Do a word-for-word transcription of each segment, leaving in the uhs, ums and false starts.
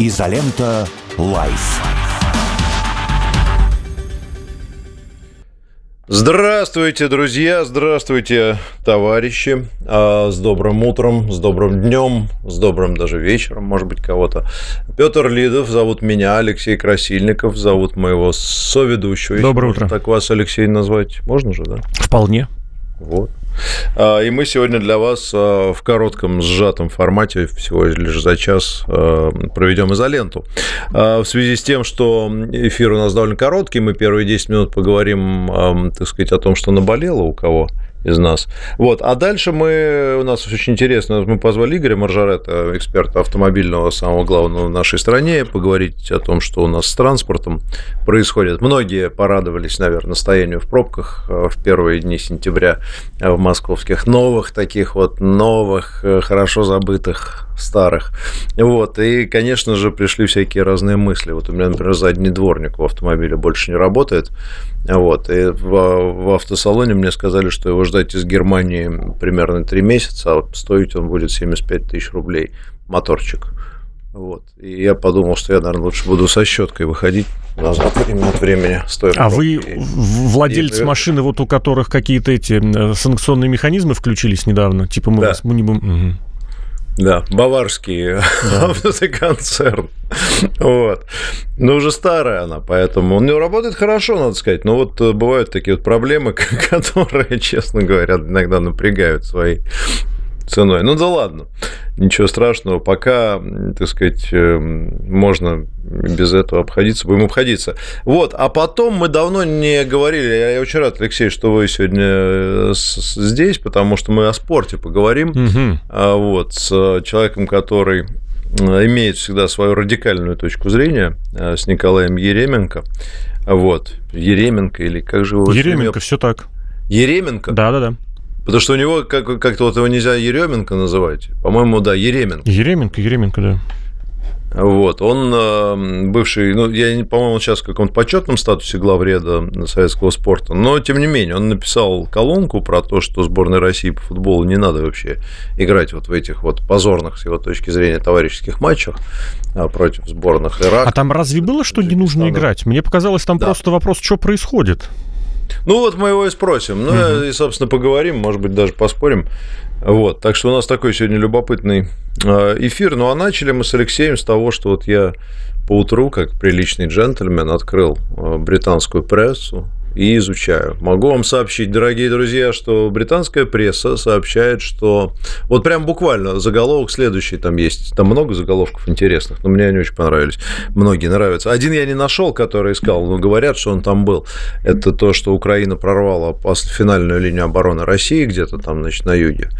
Изолента Лайф. Здравствуйте, друзья, здравствуйте, товарищи. С добрым утром, с добрым днем, с добрым даже вечером, может быть, кого-то. Петр Лидов, зовут меня, Алексей Красильников, зовут моего соведущего. Доброе утро. Так вас, Алексей, назвать можно же, да? Вполне. Вот. И мы сегодня для вас в коротком сжатом формате, всего лишь за час, проведем изоленту. В связи с тем, что эфир у нас довольно короткий, мы первые десять минут поговорим, так сказать, о том, что наболело у кого из нас. Вот. А дальше мы, у нас очень интересно, мы позвали Игоря Моржаретто, эксперта автомобильного, самого главного в нашей стране, поговорить о том, что у нас с транспортом происходит. Многие порадовались, наверное, стоянию в пробках в первые дни сентября в московских новых таких вот новых, хорошо забытых старых. Вот. И, конечно же, пришли всякие разные мысли. Вот у меня, например, задний дворник в автомобиле больше не работает. Вот. И в, в автосалоне мне сказали, что его ждать из Германии примерно три месяца, а стоить он будет семьдесят пять тысяч рублей моторчик. Вот. И я подумал, что я, наверное, лучше буду со щеткой выходить назад время от времени. А вы и... владелец и... машины, вот у которых какие-то эти санкционные механизмы включились недавно? Типа мы, да. вас, мы не будем... Угу. Да, баварский автоконцерн. Вот. Но уже старая она, поэтому... Ну, работает хорошо, надо сказать, но вот бывают такие вот проблемы, которые, честно говоря, иногда напрягают своей ценой. Ну, да ладно, ничего страшного. Пока, так сказать, можно без этого обходиться, будем обходиться. Вот, а потом мы давно не говорили, я очень рад, Алексей, что вы сегодня здесь, потому что мы о спорте поговорим. Угу. Вот, с человеком, который имеет всегда свою радикальную точку зрения, с Николаем Яременко. Вот, Яременко или как же его? Яременко, все так. Яременко? Да-да-да. Потому что у него как- как-то вот его нельзя Еременко называть. По-моему, да, Яременко. Яременко, Яременко, да. Вот, он бывший, ну, я, по-моему, сейчас в каком-то почетном статусе главреда советского спорта, но, тем не менее, он написал колонку про то, что сборной России по футболу не надо вообще играть вот в этих вот позорных, с его точки зрения, товарищеских матчах против сборных Ирака. А там разве было, что не нужно играть? Мне показалось, там да. просто вопрос, что происходит. Ну, вот мы его и спросим. Ну, uh-huh. и, собственно, поговорим, может быть, даже поспорим. Вот. Так что у нас такой сегодня любопытный эфир. Ну, а начали мы с Алексеем с того, что вот я поутру, как приличный джентльмен, открыл британскую прессу и изучаю. Могу вам сообщить, дорогие друзья, что британская пресса сообщает, что... Вот прям буквально заголовок следующий там есть. Там много заголовков интересных, но мне они очень понравились. Многие нравятся. Один я не нашел, который искал, но говорят, что он там был. Это то, что Украина прорвала финальную линию обороны России где-то там, значит, на юге.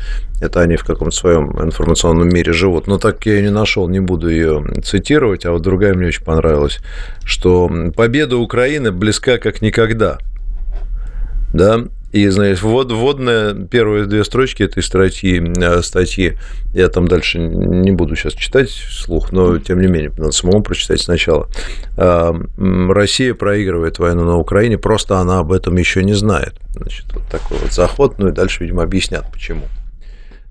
Это они в каком-то своем информационном мире живут. Но так я ее не нашел, не буду ее цитировать. А вот другая мне очень понравилась, что победа Украины близка как никогда. Да, и, знаешь, вот вводная, первые две строчки этой статьи, статьи, я там дальше не буду сейчас читать вслух, но, тем не менее, надо самому прочитать сначала. Россия проигрывает войну на Украине, просто она об этом еще не знает. Значит, вот такой вот заход, ну и дальше, видимо, объяснят, почему.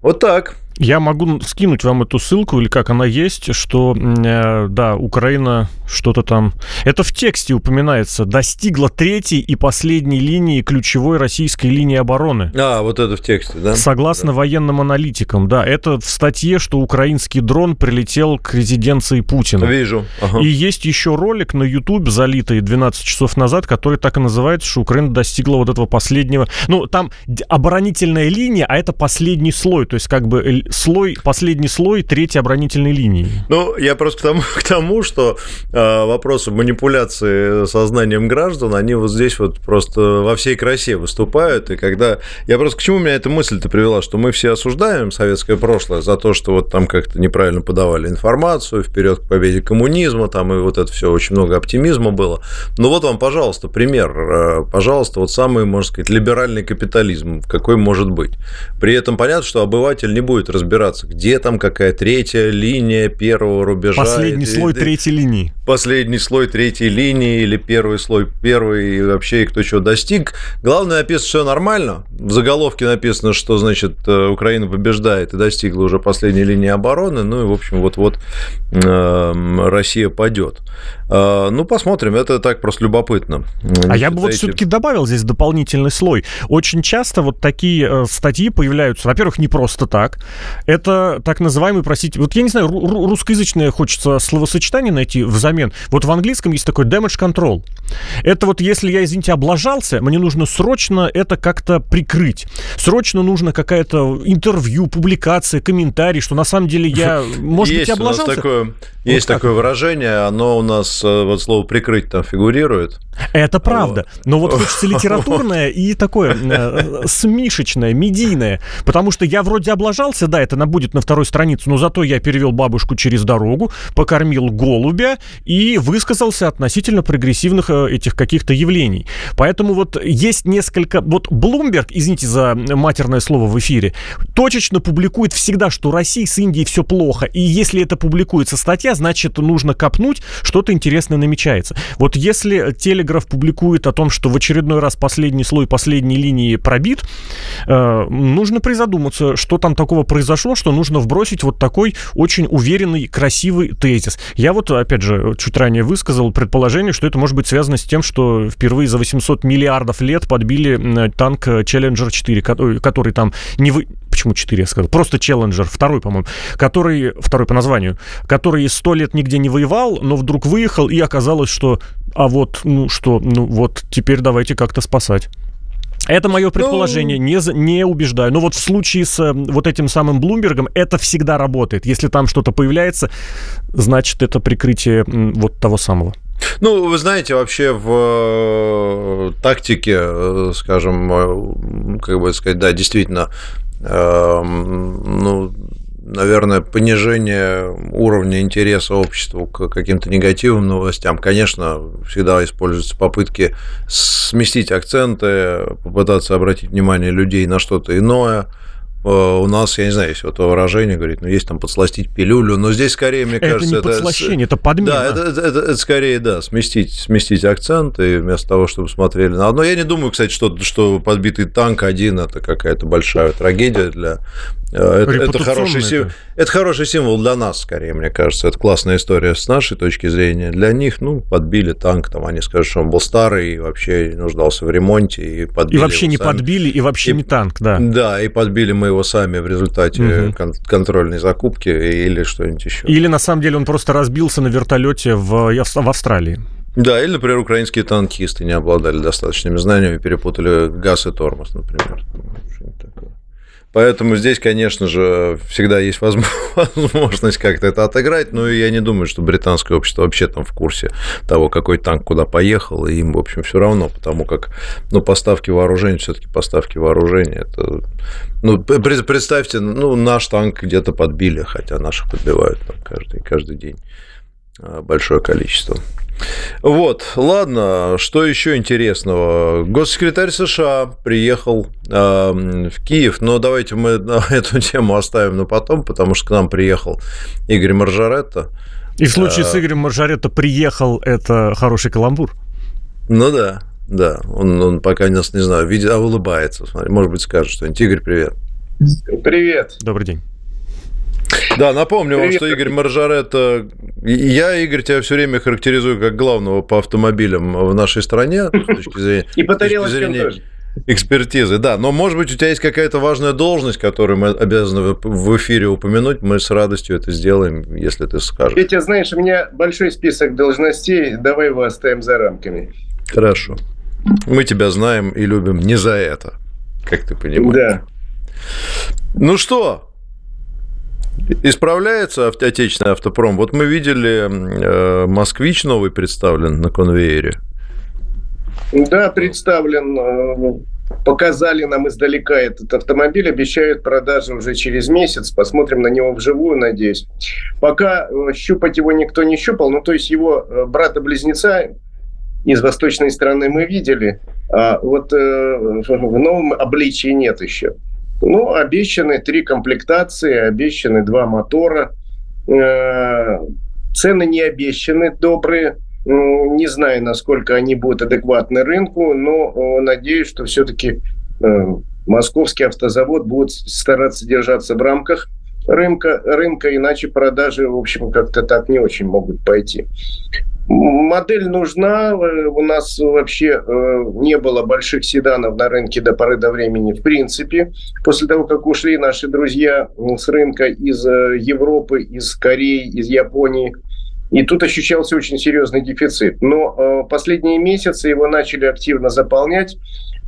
Вот так. Я могу скинуть вам эту ссылку, или как она есть, что, э, да, Украина что-то там... Это в тексте упоминается. Достигла третьей и последней линии ключевой российской линии обороны. А, вот это в тексте, да? Согласно да. военным аналитикам, да. Это в статье, что украинский дрон прилетел к резиденции Путина. Вижу. Ага. И есть еще ролик на YouTube, залитый двенадцать часов назад, который так и называется, что Украина достигла вот этого последнего... Ну, там оборонительная линия, а это последний слой, то есть как бы... слой, последний слой третьей оборонительной линии. Ну, я просто к тому, к тому что э, вопросы манипуляции сознанием граждан, они вот здесь вот просто во всей красе выступают, и когда... Я просто... К чему меня эта мысль-то привела? Что мы все осуждаем советское прошлое за то, что вот там как-то неправильно подавали информацию, вперед к победе коммунизма, там и вот это все, очень много оптимизма было. Ну, вот вам, пожалуйста, пример. Пожалуйста, вот самый, можно сказать, либеральный капитализм, какой может быть. При этом понятно, что обыватель не будет разбираться, где там какая третья линия первого рубежа. Последний и, слой и, третьей линии. последний слой третьей линии или первый слой первый, и вообще кто чего достиг. Главное, написано, все нормально. В заголовке написано, что, значит, Украина побеждает и достигла уже последней линии обороны. Ну и, в общем, вот-вот Россия падет. Ну, посмотрим. Это так просто любопытно. А я бы вот все-таки добавил здесь дополнительный слой. Очень часто вот такие статьи появляются. Во-первых, не просто так. Это так называемый, простите, вот я не знаю, русскоязычное хочется словосочетание найти взамен. Вот в английском есть такой damage control. Это вот если я, извините, облажался, мне нужно срочно это как-то прикрыть. Срочно нужно какая-то интервью, публикация, комментарий, что на самом деле я, может быть, облажался. Есть такое выражение, оно у нас, вот слово «прикрыть» там фигурирует. Это правда. Но вот хочется литературное и такое смешечное, медийное. Потому что я вроде облажался, да, это будет на второй странице, но зато я перевел бабушку через дорогу, покормил голубя и высказался относительно прогрессивных этих каких-то явлений. Поэтому вот есть несколько... Вот Bloomberg, извините за матерное слово в эфире, точечно публикует всегда, что у России с Индией все плохо. И если это публикуется статья, значит, нужно копнуть, что-то интересное намечается. Вот если Телеграф публикует о том, что в очередной раз последний слой последней линии пробит, э, нужно призадуматься, что там такого произошло, что нужно вбросить вот такой очень уверенный, красивый тезис. Я вот, опять же, чуть ранее высказал предположение, что это может быть связано с тем, что впервые за восемьсот миллиардов лет подбили танк Челленджер четыре, который, который там не вы... Почему четыре, я сказал? Просто Челленджер, второй, по-моему, который, второй по названию, который сто лет нигде не воевал, но вдруг выехал, и оказалось, что, а вот, ну что, ну вот, теперь давайте как-то спасать. Это мое предположение, не, не убеждаю. Но вот в случае с вот этим самым Блумбергом это всегда работает. Если там что-то появляется, значит, это прикрытие вот того самого. Ну, вы знаете, вообще в тактике, скажем, как бы сказать, да, действительно, ну, наверное, понижение уровня интереса обществу к каким-то негативным новостям, конечно, всегда используются попытки сместить акценты, попытаться обратить внимание людей на что-то иное. У нас, я не знаю, есть вот то выражение, говорит, ну, есть там подсластить пилюлю, но здесь скорее, мне это кажется... Это не подслащение, это, это подмена. Да, это, это, это, это скорее, да, сместить, сместить акцент, и вместо того, чтобы смотрели на одно. Я не думаю, кстати, что, что подбитый танк один, это какая-то большая трагедия для... Это, это, хороший сим... это. это хороший символ для нас, скорее, мне кажется. Это классная история с нашей точки зрения. Для них, ну, подбили танк, там они скажут, что он был старый и вообще нуждался в ремонте. И, подбили и вообще не сами. подбили, и вообще и... не танк, да. Да, и подбили мы его сами в результате угу. кон- контрольной закупки или что-нибудь еще. Или, на самом деле, он просто разбился на вертолете в, в Австралии. Да, или, например, украинские танкисты не обладали достаточными знаниями, перепутали газ и тормоз, например. Что-нибудь такое. Поэтому здесь, конечно же, всегда есть возможность как-то это отыграть, но я не думаю, что британское общество вообще там в курсе того, какой танк куда поехал, и им, в общем, все равно, потому как, ну, поставки вооружения, все-таки поставки вооружения, это, ну, представьте, ну, наш танк где-то подбили, хотя наших подбивают там каждый, каждый день большое количество. Вот, ладно, что еще интересного? Госсекретарь США приехал э, в Киев, но давайте мы эту тему оставим на потом, потому что к нам приехал Игорь Моржаретто. И в случае с Игорем Моржаретто приехал, это хороший каламбур. Ну да, да, он, он пока нас, не знаю, видит, а улыбается, смотри, может быть, скажет что-нибудь. Игорь, привет. Привет. Добрый день. Да, напомню Привет. вам, что Игорь Моржаретто... Я, Игорь, тебя все время характеризую как главного по автомобилям в нашей стране. С точки зрения, И по тарелочкам тоже. Экспертизы, да. Но, может быть, у тебя есть какая-то важная должность, которую мы обязаны в эфире упомянуть. Мы с радостью это сделаем, если ты скажешь. Петя, знаешь, у меня большой список должностей. Давай его оставим за рамками. Хорошо. Мы тебя знаем и любим не за это, как ты понимаешь. Да. Ну что... Исправляется отечественный автопром. Вот мы видели, э, «Москвич» новый представлен на конвейере. Да, представлен. Показали нам издалека этот автомобиль. Обещают продажи уже через месяц. Посмотрим на него вживую, надеюсь. Пока щупать его никто не щупал. Ну, то есть его брата-близнеца из восточной страны мы видели. А вот э, в новом обличии нет еще. Ну, обещаны три комплектации, обещаны два мотора. Цены не обещаны, добрые. Не знаю, насколько они будут адекватны рынку, но надеюсь, что все-таки Московский автозавод будет стараться держаться в рамках рынка, рынка, иначе продажи, в общем, как-то так не очень могут пойти. Модель нужна. У нас вообще не было больших седанов на рынке до поры до времени. В принципе, после того, как ушли наши друзья с рынка из Европы, из Кореи, из Японии, и тут ощущался очень серьезный дефицит. Но последние месяцы его начали активно заполнять.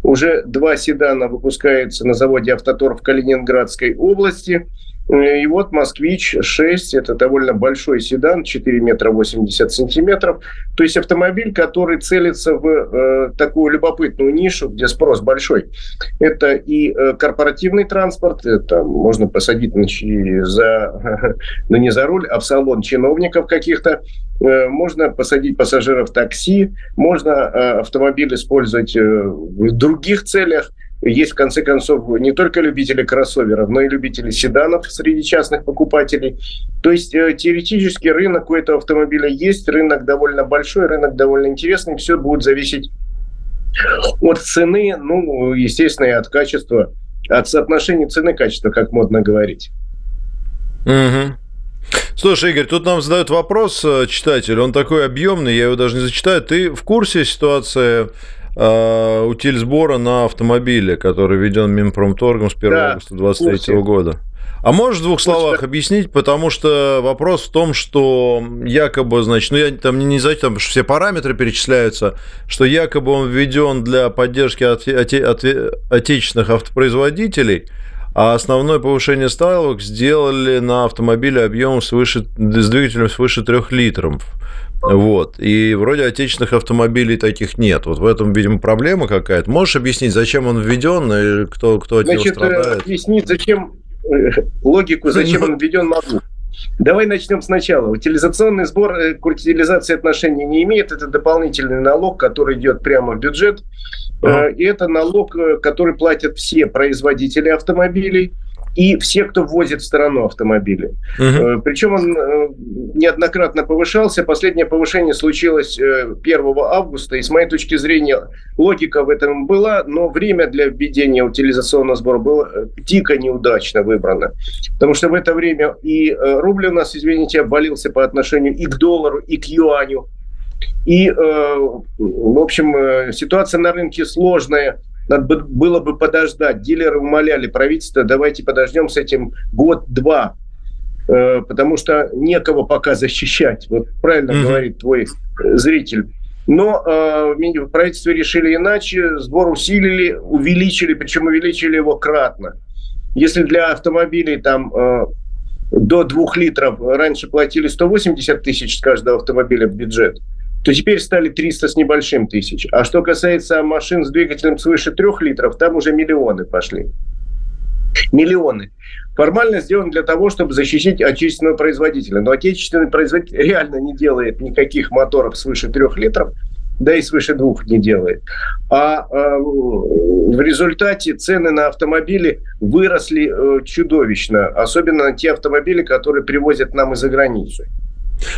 Уже два седана выпускаются на заводе «Автотор» в Калининградской области. И вот «Москвич шесть» – это довольно большой седан, четыре метра восемьдесят сантиметров. То есть автомобиль, который целится в э, такую любопытную нишу, где спрос большой. Это и э, корпоративный транспорт, это можно посадить за, ну не за руль, а в салон чиновников каких-то. Можно посадить пассажиров такси, можно автомобиль использовать в других целях. Есть, в конце концов, не только любители кроссоверов, но и любители седанов среди частных покупателей. То есть теоретически рынок у этого автомобиля есть, рынок довольно большой, рынок довольно интересный. Все будет зависеть от цены, ну, естественно, и от качества, от соотношения цены и качества, как модно говорить. Угу. Слушай, Игорь, тут нам задают вопрос читатель, он такой объемный, я его даже не зачитаю. Ты в курсе ситуации э, утильсбора на автомобиле, который введен Минпромторгом с первого августа две тысячи двадцать третьего года? А можешь в двух словах объяснить, потому что вопрос в том, что якобы, значит, ну я там не знаю, там все параметры перечисляются, что якобы он введен для поддержки оте- оте- оте- отечественных автопроизводителей, а основное повышение ставок сделали на автомобиле объемом свыше, с двигателем свыше трех литров. Вот. И вроде отечественных автомобилей таких нет. Вот в этом, видимо, проблема какая-то. Можешь объяснить, зачем он введен и кто, кто от Значит, него страдает? Объяснить, зачем логику, зачем он введен, могу. Давай начнем сначала. Утилизационный сбор к утилизации отношения не имеет. Это дополнительный налог, который идет прямо в бюджет. Uh-huh. И это налог, который платят все производители автомобилей и все, кто ввозит в страну автомобили. Uh-huh. Причем он неоднократно повышался. Последнее повышение случилось первого августа. И с моей точки зрения логика в этом была, но время для введения утилизационного сбора было дико неудачно выбрано. Потому что в это время и рубль у нас, извините, обвалился по отношению и к доллару, и к юаню. И, в общем, ситуация на рынке сложная. Надо было бы подождать. Дилеры умоляли правительство, давайте подождем с этим год-два, потому что некого пока защищать. Вот правильно mm-hmm. говорит твой зритель. Но в правительстве решили иначе. Сбор усилили, увеличили, причем увеличили его кратно. Если для автомобилей там... до двух литров раньше платили сто восемьдесят тысяч с каждого автомобиля в бюджет, то теперь стали триста с небольшим тысяч. А что касается машин с двигателем свыше трех литров, там уже миллионы пошли. Миллионы. Формально сделано для того, чтобы защитить отечественного производителя. Но отечественный производитель реально не делает никаких моторов свыше трех литров, да и свыше двух не делает. А э, в результате цены на автомобили выросли э, чудовищно, особенно на те автомобили, которые привозят нам из-за границы.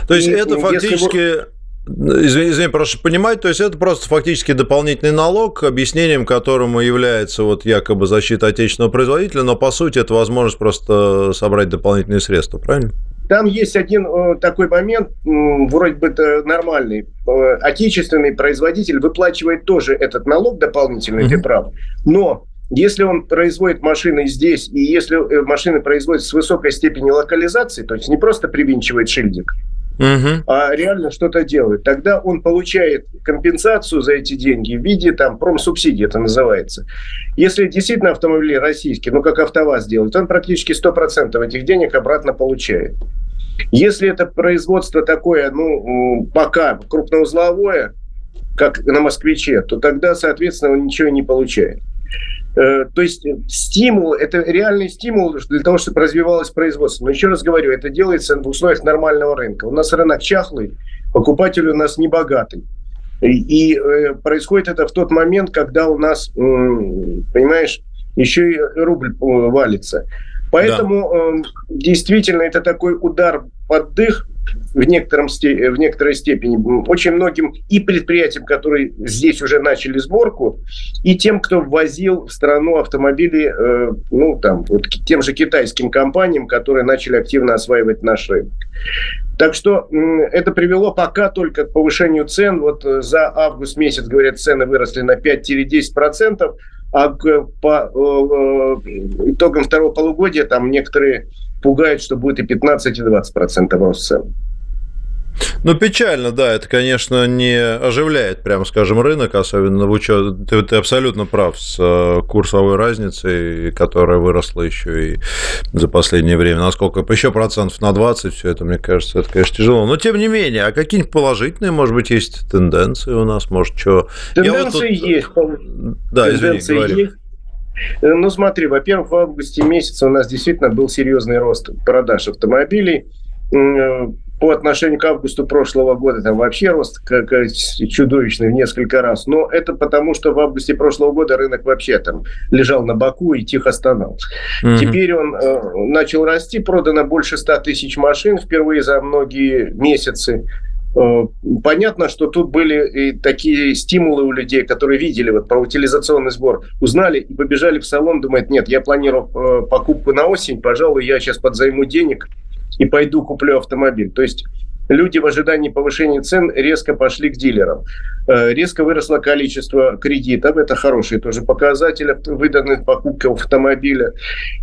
То есть и, это фактически... Вы... Извини, извини, прошу понимать, то есть это просто фактически дополнительный налог, объяснением которому является вот якобы защита отечественного производителя, но по сути это возможность просто собрать дополнительные средства, правильно? Там есть один такой момент, вроде бы нормальный. Отечественный производитель выплачивает тоже этот налог дополнительный, mm-hmm. ты прав. Но если он производит машины здесь, и если машины производятся с высокой степенью локализации, то есть не просто привинчивает шильдик, mm-hmm. а реально что-то делает, тогда он получает компенсацию за эти деньги в виде там, промсубсидии, это называется. Если действительно автомобили российские, ну как АвтоВАЗ делает, он практически сто процентов этих денег обратно получает. Если это производство такое, ну, пока крупноузловое, как на «Москвиче», то тогда, соответственно, он ничего не получает. То есть стимул, это реальный стимул для того, чтобы развивалось производство. Но еще раз говорю, это делается в условиях нормального рынка. У нас рынок чахлый, покупатель у нас небогатый. И, и происходит это в тот момент, когда у нас, понимаешь, еще и рубль валится. Поэтому да. действительно это такой удар под дых в, некотором, в некоторой степени очень многим и предприятиям, которые здесь уже начали сборку, и тем, кто ввозил в страну автомобили, ну, там, вот, тем же китайским компаниям, которые начали активно осваивать наш рынок. Так что это привело пока только к повышению цен. Вот за август месяц, говорят, цены выросли на пять-десять процентов, а по итогам второго полугодия там некоторые пугают, что будет и пятнадцать, и двадцать процентов рост цен. Ну, печально, да, это, конечно, не оживляет, прямо скажем, рынок, особенно в учете. Ты, ты абсолютно прав с курсовой разницей, которая выросла еще и за последнее время. Насколько еще процентов на двадцать, все это, мне кажется, это, конечно, тяжело. Но, тем не менее, а какие-нибудь положительные, может быть, есть тенденции у нас, может, что... Тенденции вот тут... есть. Да, тенденции извини, говори. Есть. Ну, смотри, во-первых, в августе месяце у нас действительно был серьезный рост продаж автомобилей. По отношению к августу прошлого года там вообще рост как чудовищный в несколько раз. Но это потому, что в августе прошлого года рынок вообще там лежал на боку и тихо стонал. Mm-hmm. Теперь он э, начал расти, продано больше ста тысяч машин впервые за многие месяцы. Э, понятно, что тут были и такие стимулы у людей, которые видели вот, про утилизационный сбор, узнали и побежали в салон, думают, нет, я планировал э, покупку на осень, пожалуй, я сейчас подзайму денег и пойду куплю автомобиль. То есть люди в ожидании повышения цен резко пошли к дилерам. Резко выросло количество кредитов. Это хороший тоже показатель выданных покупки автомобиля.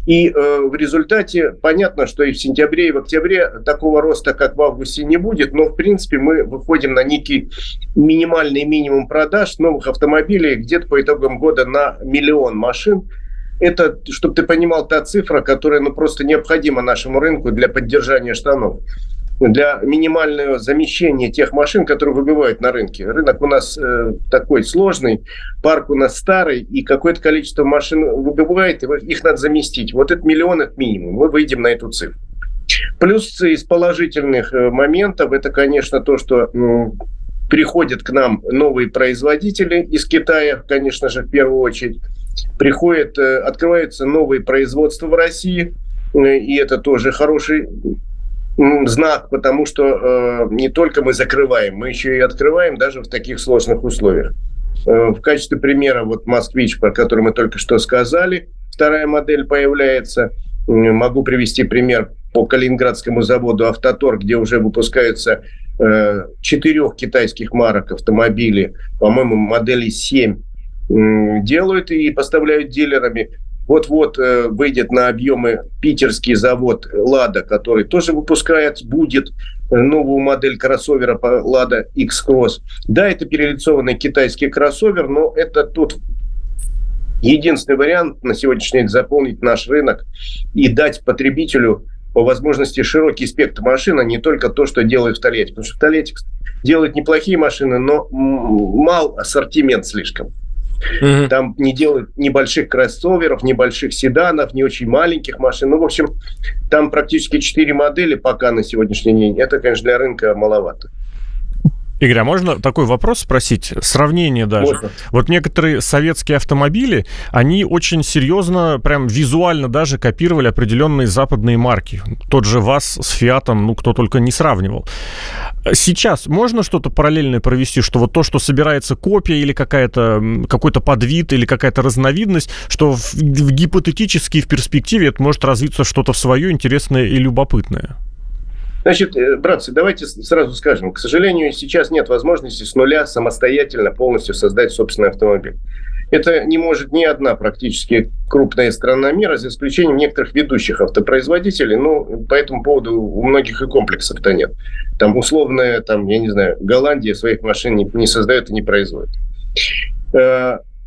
И э, в результате понятно, что и в сентябре, и в октябре такого роста, как в августе, не будет. Но, в принципе, мы выходим на некий минимальный минимум продаж новых автомобилей где-то по итогам года на миллион машин. Это, чтобы ты понимал, та цифра, которая ну, просто необходима нашему рынку для поддержания штанов, для минимального замещения тех машин, которые выбивают на рынке. Рынок у нас э, такой сложный, парк у нас старый, и какое-то количество машин выбивает, их надо заместить. Вот этот миллион – это минимум, мы выйдем на эту цифру. Плюс из положительных моментов – это, конечно, то, что… Ну, приходят к нам новые производители из Китая, конечно же, в первую очередь. Приходят, открываются новые производства в России, и это тоже хороший знак, потому что не только мы закрываем, мы еще и открываем даже в таких сложных условиях. В качестве примера вот «Москвич», про который мы только что сказали, вторая модель появляется. Могу привести пример по Калининградскому заводу «Автотор», где уже выпускаются э, четырех китайских марок автомобилей, по-моему, модели семь, э, делают и поставляют дилерами. Вот-вот э, выйдет на объемы питерский завод «Lada», который тоже выпускает, будет новую модель кроссовера по «Lada X-Cross». Да, это перелицованный китайский кроссовер, но это тот... единственный вариант на сегодняшний день заполнить наш рынок и дать потребителю по возможности широкий спектр машин, а не только то, что делает в Тольятти. Потому что в Тольятти делают неплохие машины, но мал ассортимент слишком. Mm-hmm. Там не делают ни больших кроссоверов, ни больших седанов, ни очень маленьких машин. Ну, в общем, там практически четыре модели пока на сегодняшний день. Это, конечно, для рынка маловато. Игорь, а можно такой вопрос спросить? Сравнение даже. Можно. Вот некоторые советские автомобили, они очень серьезно, прям визуально даже копировали определенные западные марки. Тот же ВАЗ с Фиатом, ну, кто только не сравнивал. Сейчас можно что-то параллельное провести, что вот то, что собирается копия или какая-то, какой-то подвид или какая-то разновидность, что в, в гипотетически в перспективе это может развиться что-то в свое интересное и любопытное? Значит, братцы, давайте сразу скажем, к сожалению, сейчас нет возможности с нуля самостоятельно полностью создать собственный автомобиль. Это не может ни одна практически крупная страна мира, за исключением некоторых ведущих автопроизводителей. Ну, по этому поводу у многих и комплексов-то нет. Там условная, там, я не знаю, Голландия своих машин не, не создает и не производит.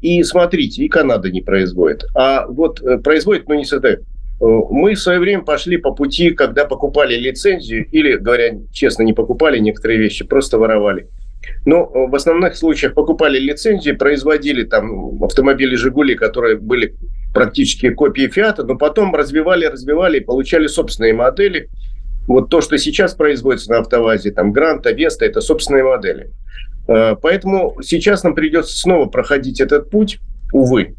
И смотрите, и Канада не производит. А вот производит, но не создает. Мы в свое время пошли по пути, когда покупали лицензию, или, говоря честно, не покупали некоторые вещи, просто воровали. Но в основных случаях покупали лицензию, производили там автомобили «Жигули», которые были практически копией «Фиата», но потом развивали, развивали и получали собственные модели. Вот то, что сейчас производится на «АвтоВАЗе», там «Гранта», «Веста» – это собственные модели. Поэтому сейчас нам придется снова проходить этот путь, увы.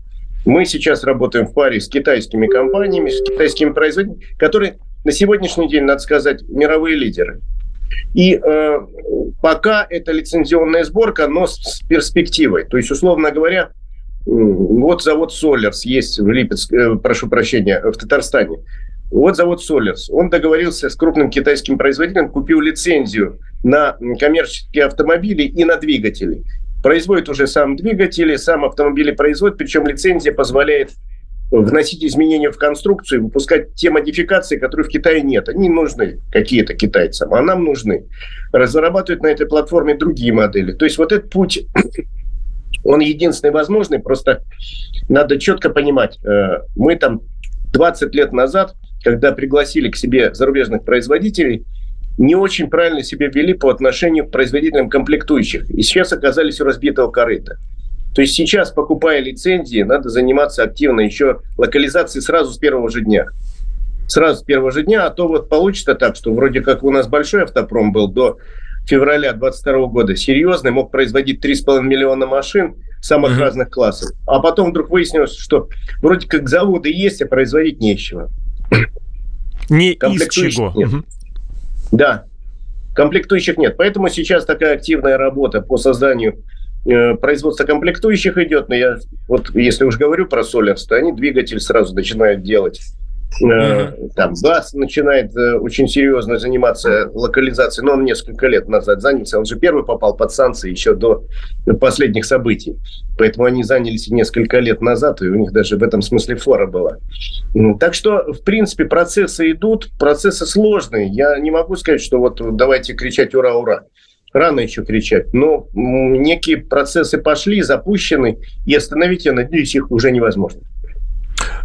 Мы сейчас работаем в паре с китайскими компаниями, с китайскими производителями, которые на сегодняшний день, надо сказать, мировые лидеры. И э, пока это лицензионная сборка, но с, с перспективой. То есть, условно говоря, вот завод «Солерс» есть в Липецке, э, прошу прощения, в Татарстане. Вот завод «Солерс». Он договорился с крупным китайским производителем, купил лицензию на коммерческие автомобили и на двигатели. Производит уже сам двигатели, сам автомобили производит, причем лицензия позволяет вносить изменения в конструкцию, выпускать те модификации, которые в Китае нет. Они нужны какие-то китайцам, а нам нужны. Разрабатывают на этой платформе другие модели. То есть вот этот путь, он единственный возможный, просто надо четко понимать. Мы там двадцать лет назад, когда пригласили к себе зарубежных производителей, не очень правильно себя вели по отношению к производителям комплектующих. И сейчас оказались у разбитого корыта. То есть сейчас, покупая лицензии, надо заниматься активно еще локализацией сразу с первого же дня. Сразу с первого же дня, а то вот получится так, что вроде как у нас большой автопром был до февраля двадцать второго года, серьезный, мог производить три с половиной миллиона машин самых mm-hmm. разных классов. А потом вдруг выяснилось, что вроде как заводы есть, а производить нечего. Не из чего. Mm-hmm. Да, комплектующих нет. Поэтому сейчас такая активная работа по созданию производство комплектующих идет, но я вот если уж говорю про Солерс, то они двигатель сразу начинают делать. Mm-hmm. Там БАС начинает очень серьезно заниматься локализацией, но он несколько лет назад занялся, он же первый попал под санкции еще до последних событий. Поэтому они занялись несколько лет назад, и у них даже в этом смысле фора была. Так что, в принципе, процессы идут, процессы сложные. Я не могу сказать, что вот давайте кричать «Ура, ура!». Рано еще кричать, но некие процессы пошли, запущены, и остановить, я надеюсь, их уже невозможно.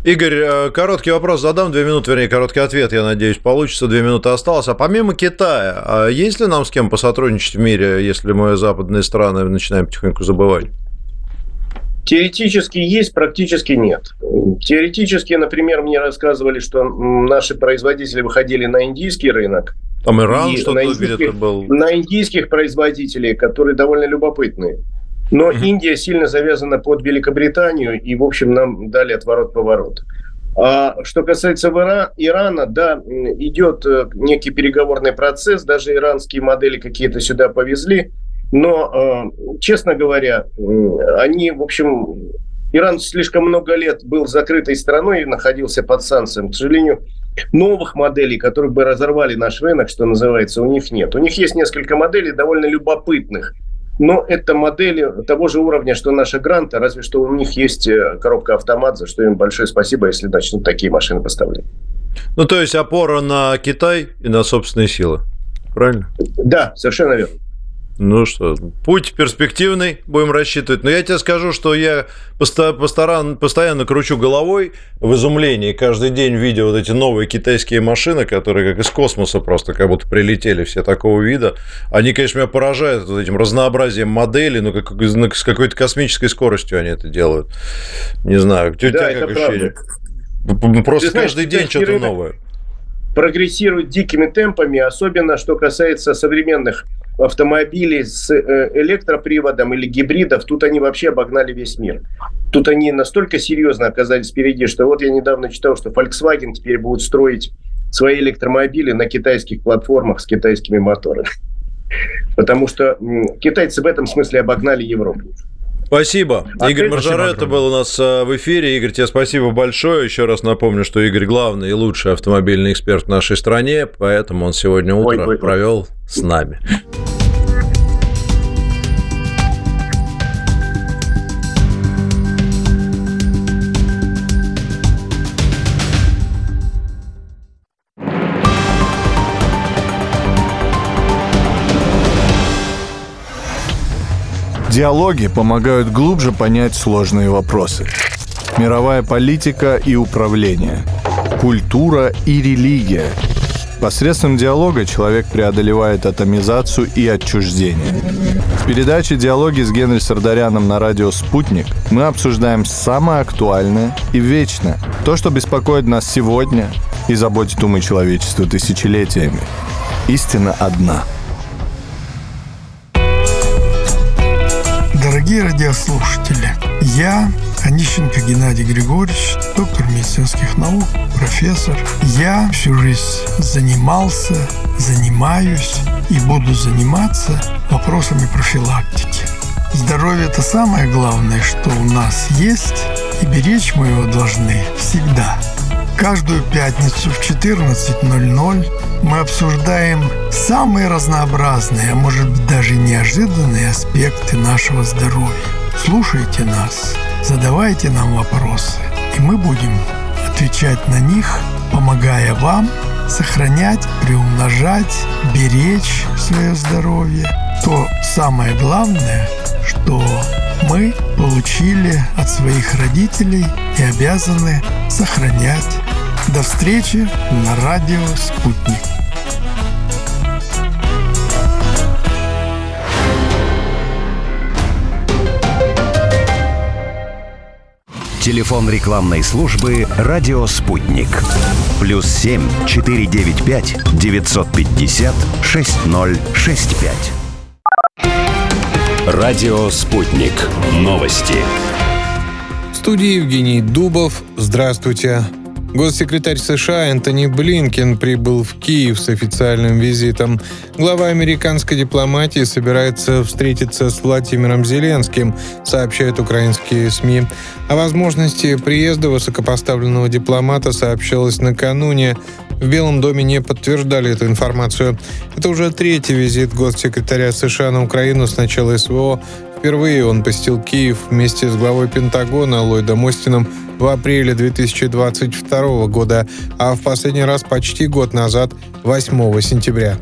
Игорь, короткий вопрос задам, две минуты, вернее, короткий ответ, я надеюсь, получится, две минуты осталось. А помимо Китая, есть ли нам с кем посотрудничать в мире, если мы западные страны начинаем потихоньку забывать? Теоретически есть, практически нет. Теоретически, например, мне рассказывали, что наши производители выходили на индийский рынок. Там Иран что-то где-то был. На индийских производителей, которые довольно любопытные. Но mm-hmm. Индия сильно завязана под Великобританию, и, в общем, нам дали отворот-поворот. А что касается Ирана, да, идет некий переговорный процесс, даже иранские модели какие-то сюда повезли. Но, честно говоря, они, в общем, Иран слишком много лет был закрытой страной и находился под санкциями. К сожалению, новых моделей, которые бы разорвали наш рынок, что называется, у них нет. У них есть несколько моделей довольно любопытных, но это модели того же уровня, что наша Гранта, разве что у них есть коробка-автомат, за что им большое спасибо, если начнут такие машины поставлять. Ну, то есть опора на Китай и на собственные силы, правильно? Да, совершенно верно. Ну что, путь перспективный, будем рассчитывать. Но я тебе скажу, что я постаран, постоянно кручу головой в изумлении. Каждый день видя вот эти новые китайские машины, которые как из космоса просто как будто прилетели, все такого вида. Они, конечно, меня поражают вот этим разнообразием моделей, но как, с какой-то космической скоростью они это делают. Не знаю, у тебя да, как ощущение? Правда. Просто Ты каждый знаешь, день что-то рынок новое. Прогрессирует дикими темпами, особенно что касается современных автомобилей с электроприводом или гибридов, тут они вообще обогнали весь мир. Тут они настолько серьезно оказались впереди, что вот я недавно читал, что Volkswagen теперь будут строить свои электромобили на китайских платформах с китайскими моторами. Потому что китайцы в этом смысле обогнали Европу. Спасибо. А Игорь Моржаретто был у нас в эфире. Игорь, тебе спасибо большое. Еще раз напомню, что Игорь главный и лучший автомобильный эксперт в нашей стране, поэтому он сегодня утром ой, ой, провел ой. с нами. Диалоги помогают глубже понять сложные вопросы. Мировая политика и управление. Культура и религия. Посредством диалога человек преодолевает атомизацию и отчуждение. В передаче «Диалоги с Генри Сардаряном» на радио «Спутник» мы обсуждаем самое актуальное и вечное. То, что беспокоит нас сегодня и заботит умы человечества тысячелетиями. Истина одна. Дорогие радиослушатели, я, Онищенко Геннадий Григорьевич, доктор медицинских наук, профессор. Я всю жизнь занимался, занимаюсь и буду заниматься вопросами профилактики. Здоровье – это самое главное, что у нас есть, и беречь мы его должны всегда. Каждую пятницу в четырнадцать ноль ноль мы обсуждаем самые разнообразные, а может быть даже неожиданные аспекты нашего здоровья. Слушайте нас, задавайте нам вопросы, и мы будем отвечать на них, помогая вам сохранять, приумножать, беречь свое здоровье. То самое главное, что мы получили от своих родителей и обязаны сохранять. До встречи на радио «Спутник». Телефон рекламной службы «Радио Спутник». Плюс семь четыреста девяносто пять девятьсот пятьдесят шестьдесят ноль шестьдесят пять. Радио «Спутник». Новости. В студии Евгений Дубов. Здравствуйте. Госсекретарь США Энтони Блинкен прибыл в Киев с официальным визитом. Глава американской дипломатии собирается встретиться с Владимиром Зеленским, сообщают украинские СМИ. О возможности приезда высокопоставленного дипломата сообщалось накануне. В Белом доме не подтверждали эту информацию. Это уже третий визит госсекретаря США на Украину с начала СВО. Впервые он посетил Киев вместе с главой Пентагона Ллойдом Остином в апреле две тысячи двадцать второго года, а в последний раз почти год назад, восьмого сентября.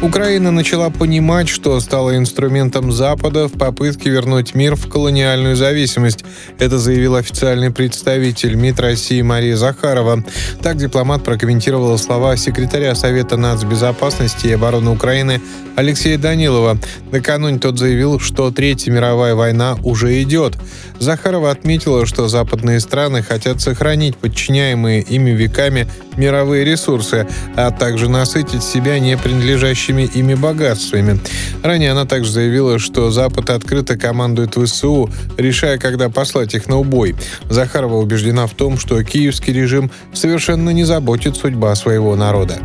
Украина начала понимать, что стала инструментом Запада в попытке вернуть мир в колониальную зависимость. Это заявил официальный представитель МИД России Мария Захарова. Так дипломат прокомментировала слова секретаря Совета нацбезопасности и обороны Украины Алексея Данилова. Накануне тот заявил, что Третья мировая война уже идет. Захарова отметила, что западные страны хотят сохранить подчиняемые ими веками мировые ресурсы, а также насытить себя не принадлежащими ими богатствами. Ранее она также заявила, что Запад открыто командует ВСУ, решая, когда послать их на убой. Захарова убеждена в том, что киевский режим совершенно не заботит судьба своего народа.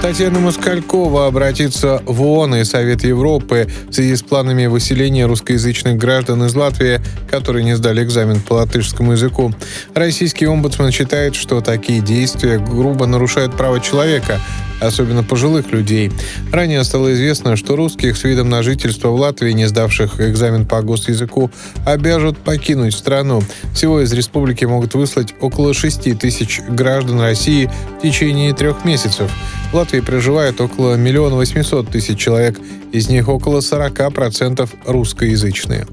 Татьяна Москалькова обратится в ООН и Совет Европы в связи с планами выселения русскоязычных граждан из Латвии, которые не сдали экзамен по латышскому языку. Российский омбудсмен считает, что такие действия грубо нарушают права человека, особенно пожилых людей. Ранее стало известно, что русских с видом на жительство в Латвии, не сдавших экзамен по госязыку, обяжут покинуть страну. Всего из республики могут выслать около шести тысяч граждан России в течение трех месяцев. В Латвии проживает около один миллион восемьсот тысяч человек, из них около сорок процентов русскоязычные.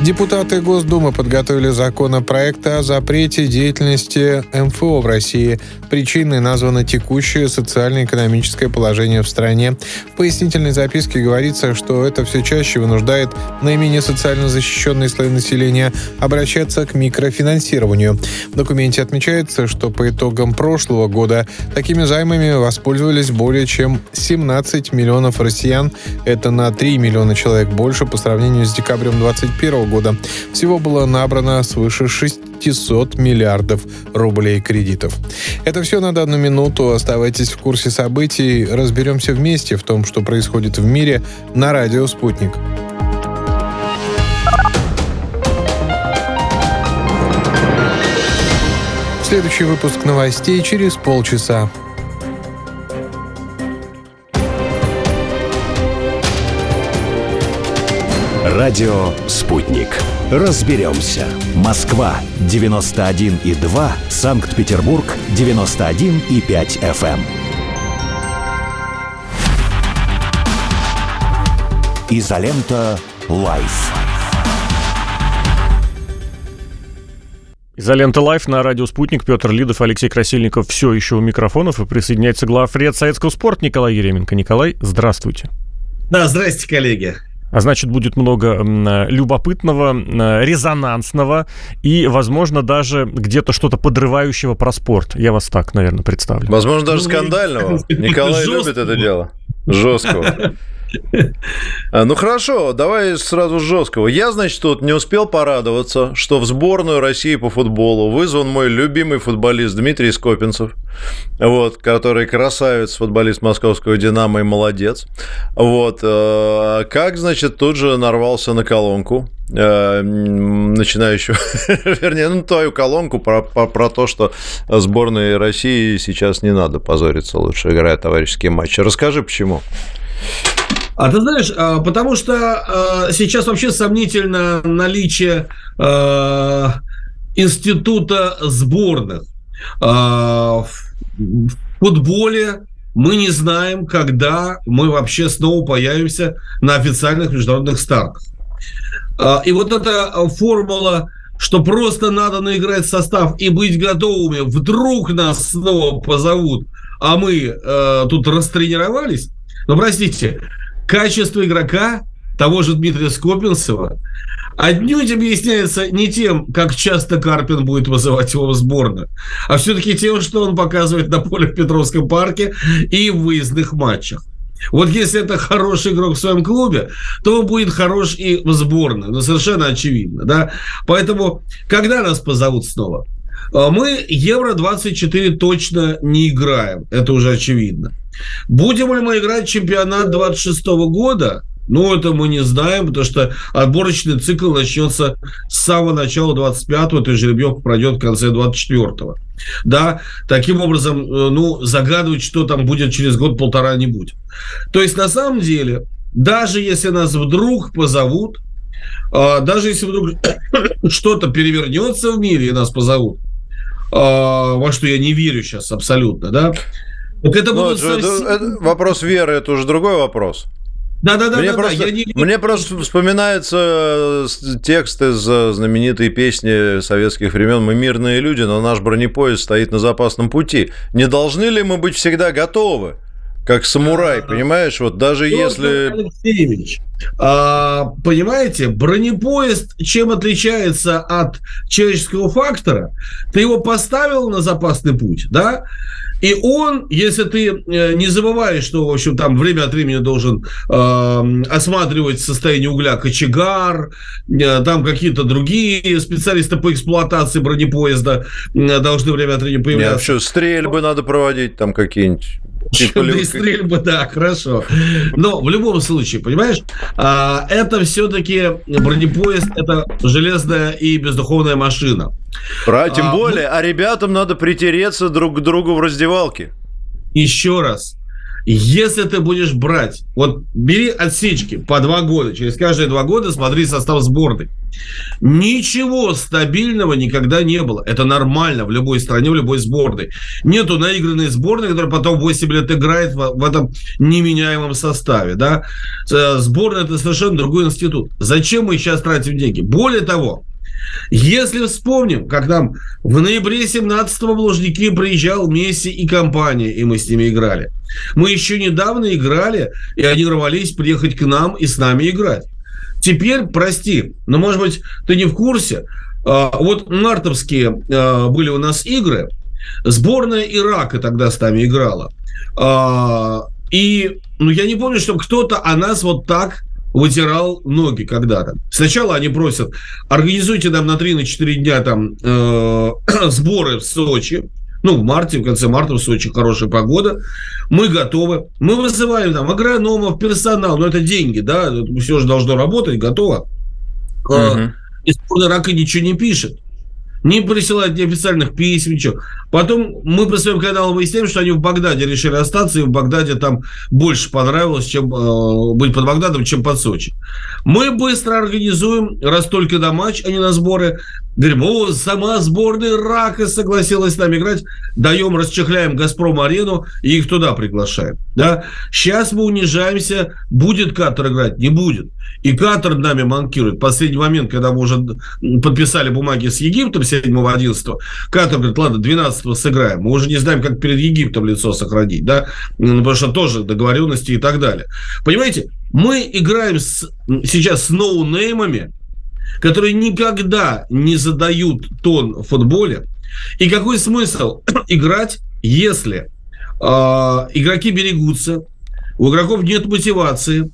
Депутаты Госдумы подготовили законопроект о запрете деятельности эм эф о в России. Причиной названо текущее социально-экономическое положение в стране. В пояснительной записке говорится, что это все чаще вынуждает наименее социально защищенные слои населения обращаться к микрофинансированию. В документе отмечается, что по итогам прошлого года такими займами воспользовались более чем семнадцать миллионов россиян. Это на три миллиона человек больше по сравнению с декабрем двадцать первого года. года. Всего было набрано свыше шестисот миллиардов рублей кредитов. Это все на данную минуту. Оставайтесь в курсе событий. Разберемся вместе в том, что происходит в мире, на радио «Спутник». Следующий выпуск новостей через полчаса. Радио «Спутник». Разберемся. Москва девяносто один и два, Санкт-Петербург девяносто один и пять эф эм. Изолента Лайф. Изолента Лайф на радио «Спутник». Петр Лидов, Алексей Красильников все еще у микрофонов. И присоединяется главред Советского спорта Николай Яременко. Николай, здравствуйте. Да, здрасте, коллеги. А значит, будет много любопытного, резонансного и, возможно, даже где-то что-то подрывающего про спорт. Я вас так, наверное, представлю. Возможно, даже скандального. Николай любит это дело. Жесткого. Ну хорошо, давай сразу с жесткого. Я, значит, тут не успел порадоваться, что в сборную России по футболу вызван мой любимый футболист Дмитрий Скопинцев, вот, который красавец, футболист московского «Динамо» и молодец. Вот, как, значит, тут же нарвался на колонку начинающего, вернее, ну, твою колонку про, про, про то, что сборной России сейчас не надо позориться, лучше играя товарищеские матчи. Расскажи, почему. А ты знаешь, потому что сейчас вообще сомнительно наличие института сборных. В футболе мы не знаем, когда мы вообще снова появимся на официальных международных стартах. И вот эта формула, что просто надо наиграть состав и быть готовыми, вдруг нас снова позовут, а мы э, тут растренировались. Но, простите, качество игрока, того же Дмитрия Скопинцева, отнюдь объясняется не тем, как часто Карпин будет вызывать его в сборную, а все-таки тем, что он показывает на поле в Петровском парке и в выездных матчах. Вот если это хороший игрок в своем клубе, то он будет хорош и в сборной. Ну, совершенно очевидно, да. Поэтому, когда нас позовут снова? Мы Евро двадцать четыре точно не играем. Это уже очевидно. Будем ли мы играть чемпионат двадцать шестого года? Ну, это мы не знаем, потому что отборочный цикл начнется с самого начала двадцать пятого, то жеребьевка пройдет в конце двадцать четвертого. Да, таким образом, ну, загадывать, что там будет через год-полтора, не будем. То есть, на самом деле, даже если нас вдруг позовут, даже если вдруг что-то перевернется в мире и нас позовут, во что я не верю сейчас абсолютно, да, так это будет... Но, совсем... это, вопрос веры, это уже другой вопрос. Да, да, да, мне, да, просто, да, я не... мне просто вспоминаются тексты из знаменитой песни советских времен «Мы мирные люди, но наш бронепоезд стоит на запасном пути». Не должны ли мы быть всегда готовы, как самурай, да, понимаешь? Вот даже Петр если... Алексеевич, а, понимаете, бронепоезд чем отличается от человеческого фактора? Ты его поставил на запасный путь, да? И он, если ты не забываешь, что, в общем, там время от времени должен э, осматривать состояние угля кочегар, э, там какие-то другие специалисты по эксплуатации бронепоезда э, должны время от времени появляться. Нет, вообще, стрельбы надо проводить там какие-нибудь. И стрельбы, да, хорошо. Но в любом случае, понимаешь, э, это все-таки бронепоезд, это железная и бездуховная машина. Про, тем а, более, ну, а ребятам надо притереться друг к другу в раздевалке. Еще раз, если ты будешь брать, вот бери отсечки по два года, через каждые два года смотри состав сборной. Ничего стабильного никогда не было. Это нормально в любой стране, в любой сборной. Нету наигранной сборной, которая потом восемь лет играет в, в этом неменяемом составе, да? Сборная — это совершенно другой институт. Зачем мы сейчас тратим деньги? Более того, если вспомним, как нам в ноябре семнадцатого в Лужники приезжал Месси и компания, и мы с ними играли. Мы еще недавно играли, и они рвались приехать к нам и с нами играть. Теперь, прости, но, может быть, ты не в курсе, вот мартовские были у нас игры, сборная Ирака тогда с нами играла. И ну, я не помню, что кто-то о нас вот так... вытирал ноги когда-то. Сначала они просят, организуйте нам на три-четыре дня там э, сборы в Сочи. Ну, в марте, в конце марта в Сочи хорошая погода. Мы готовы. Мы вызываем там агрономов, персонал. Но это деньги, да? Все же должно работать, готово. Uh-huh. И сборная Рака ничего не пишет. Не присылают неофициальных писем, ничего. Потом мы по своим каналам выясняем, что они в Багдаде решили остаться, и в Багдаде там больше понравилось, чем э, быть под Багдадом, чем под Сочи. Мы быстро организуем, раз только на матч, а не на сборы. Говорим, о, сама сборная Рака согласилась с нами играть. Даем, расчехляем «Газпром-арену» и их туда приглашаем. Да? Сейчас мы унижаемся, будет Катар играть, не будет. И Катар нами манкирует. В последний момент, когда мы уже подписали бумаги с Египтом седьмого одиннадцатого, Катар говорит, ладно, двенадцатого сыграем. Мы уже не знаем, как перед Египтом лицо сохранить. Да? Потому что тоже договоренности и так далее. Понимаете, мы играем с, сейчас с ноунеймами, которые никогда не задают тон в футболе. И какой смысл играть, если э, игроки берегутся, У игроков нет мотивации.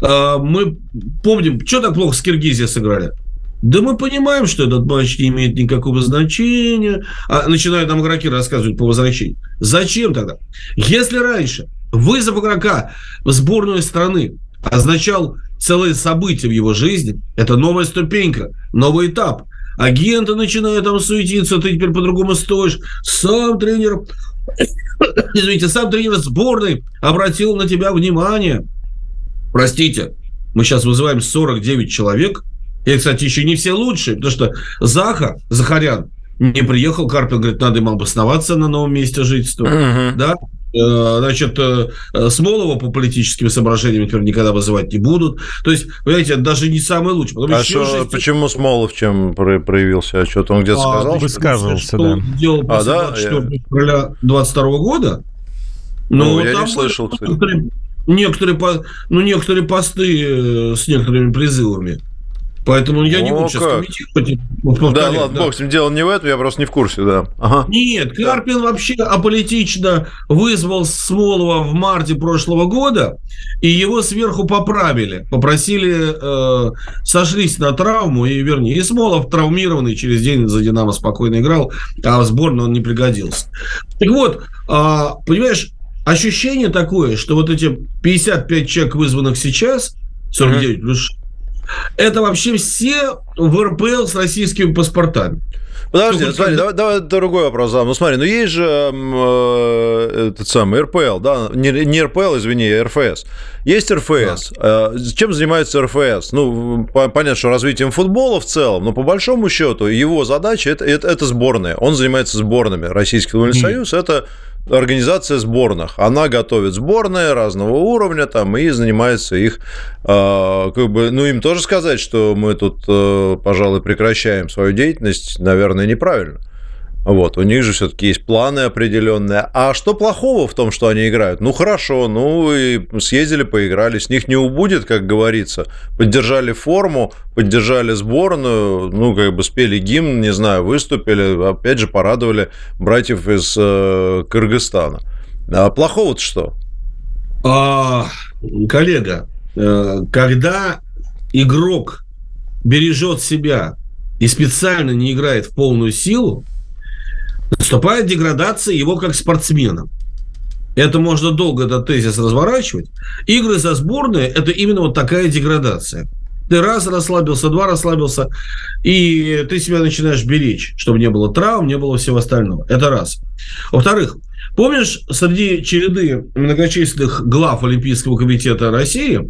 Мы помним, что так плохо с Киргизией сыграли. Да мы понимаем, что этот матч не имеет никакого значения. А начинают нам игроки рассказывать по возвращении. Зачем тогда? Если раньше вызов игрока в сборную страны означал целое событие в его жизни, это новая ступенька, новый этап. Агенты начинают там суетиться, ты теперь по-другому стоишь. Сам тренер, извините, сам тренер сборной обратил на тебя внимание. Простите, мы сейчас вызываем сорок девять человек. И, кстати, еще не все лучшие, потому что Заха, Захарян, не приехал. Карпин говорит, надо им обосноваться на новом месте жительства. Uh-huh. Да? Значит, Смолова по политическим соображениям, например, никогда вызывать не будут. То есть, понимаете, это даже не самый лучший. Потом а что, шесть... почему Смолов чем проявился? А что-то он где-то а, сказал? Высказывался, что он да. делал после а, двадцать четвёртого февраля двадцать второго года. Ну, ну я там не слышал, кстати. Некоторые, некоторые, ну, некоторые посты с некоторыми призывами. Поэтому я О, не буду сейчас комментировать. Да, ладно, да. Бог с ним, дело не в этом, я просто не в курсе, да. Ага. Нет, Карпин да. вообще аполитично вызвал Смолова в марте прошлого года, и его сверху поправили, попросили, э, сошлись на травму, и вернее, и Смолов травмированный через день за «Динамо» спокойно играл, а в сборную он не пригодился. Так вот, э, понимаешь, ощущение такое, что вот эти пятьдесят пять человек, вызванных сейчас, сорок девять плюс шесть, это вообще все в РПЛ с российскими паспортами. Подожди, ну, смотри, давай, давай другой вопрос задам. Ну смотри, ну есть же э, этот самый РПЛ, да, не, не РПЛ, извини, РФС. Есть РФС. Да. Э, чем занимается РФС? Ну, понятно, что развитием футбола в целом, но по большому счету его задача это, это, это сборная. Он занимается сборными. Российский футбольный mm-hmm. союз это организация сборных. Она готовит сборные разного уровня там, и занимается их... Э, как бы, ну, им тоже сказать, что мы тут, э, пожалуй, прекращаем свою деятельность, наверное, неправильно. Вот, у них же все-таки есть планы определенные. А что плохого в том, что они играют? Ну, хорошо, ну, и съездили, поиграли. С них не убудет, как говорится. Поддержали форму, поддержали сборную, ну, как бы спели гимн, не знаю, выступили. Опять же, порадовали братьев из э, Кыргызстана. А плохого-то что? А, коллега, когда игрок бережет себя и специально не играет в полную силу, наступает деградация его как спортсмена. Это можно долго этот тезис разворачивать. Игры за сборные – это именно вот такая деградация. Ты раз расслабился, два расслабился, и ты себя начинаешь беречь, чтобы не было травм, не было всего остального. Это раз. Во-вторых, помнишь, среди череды многочисленных глав Олимпийского комитета России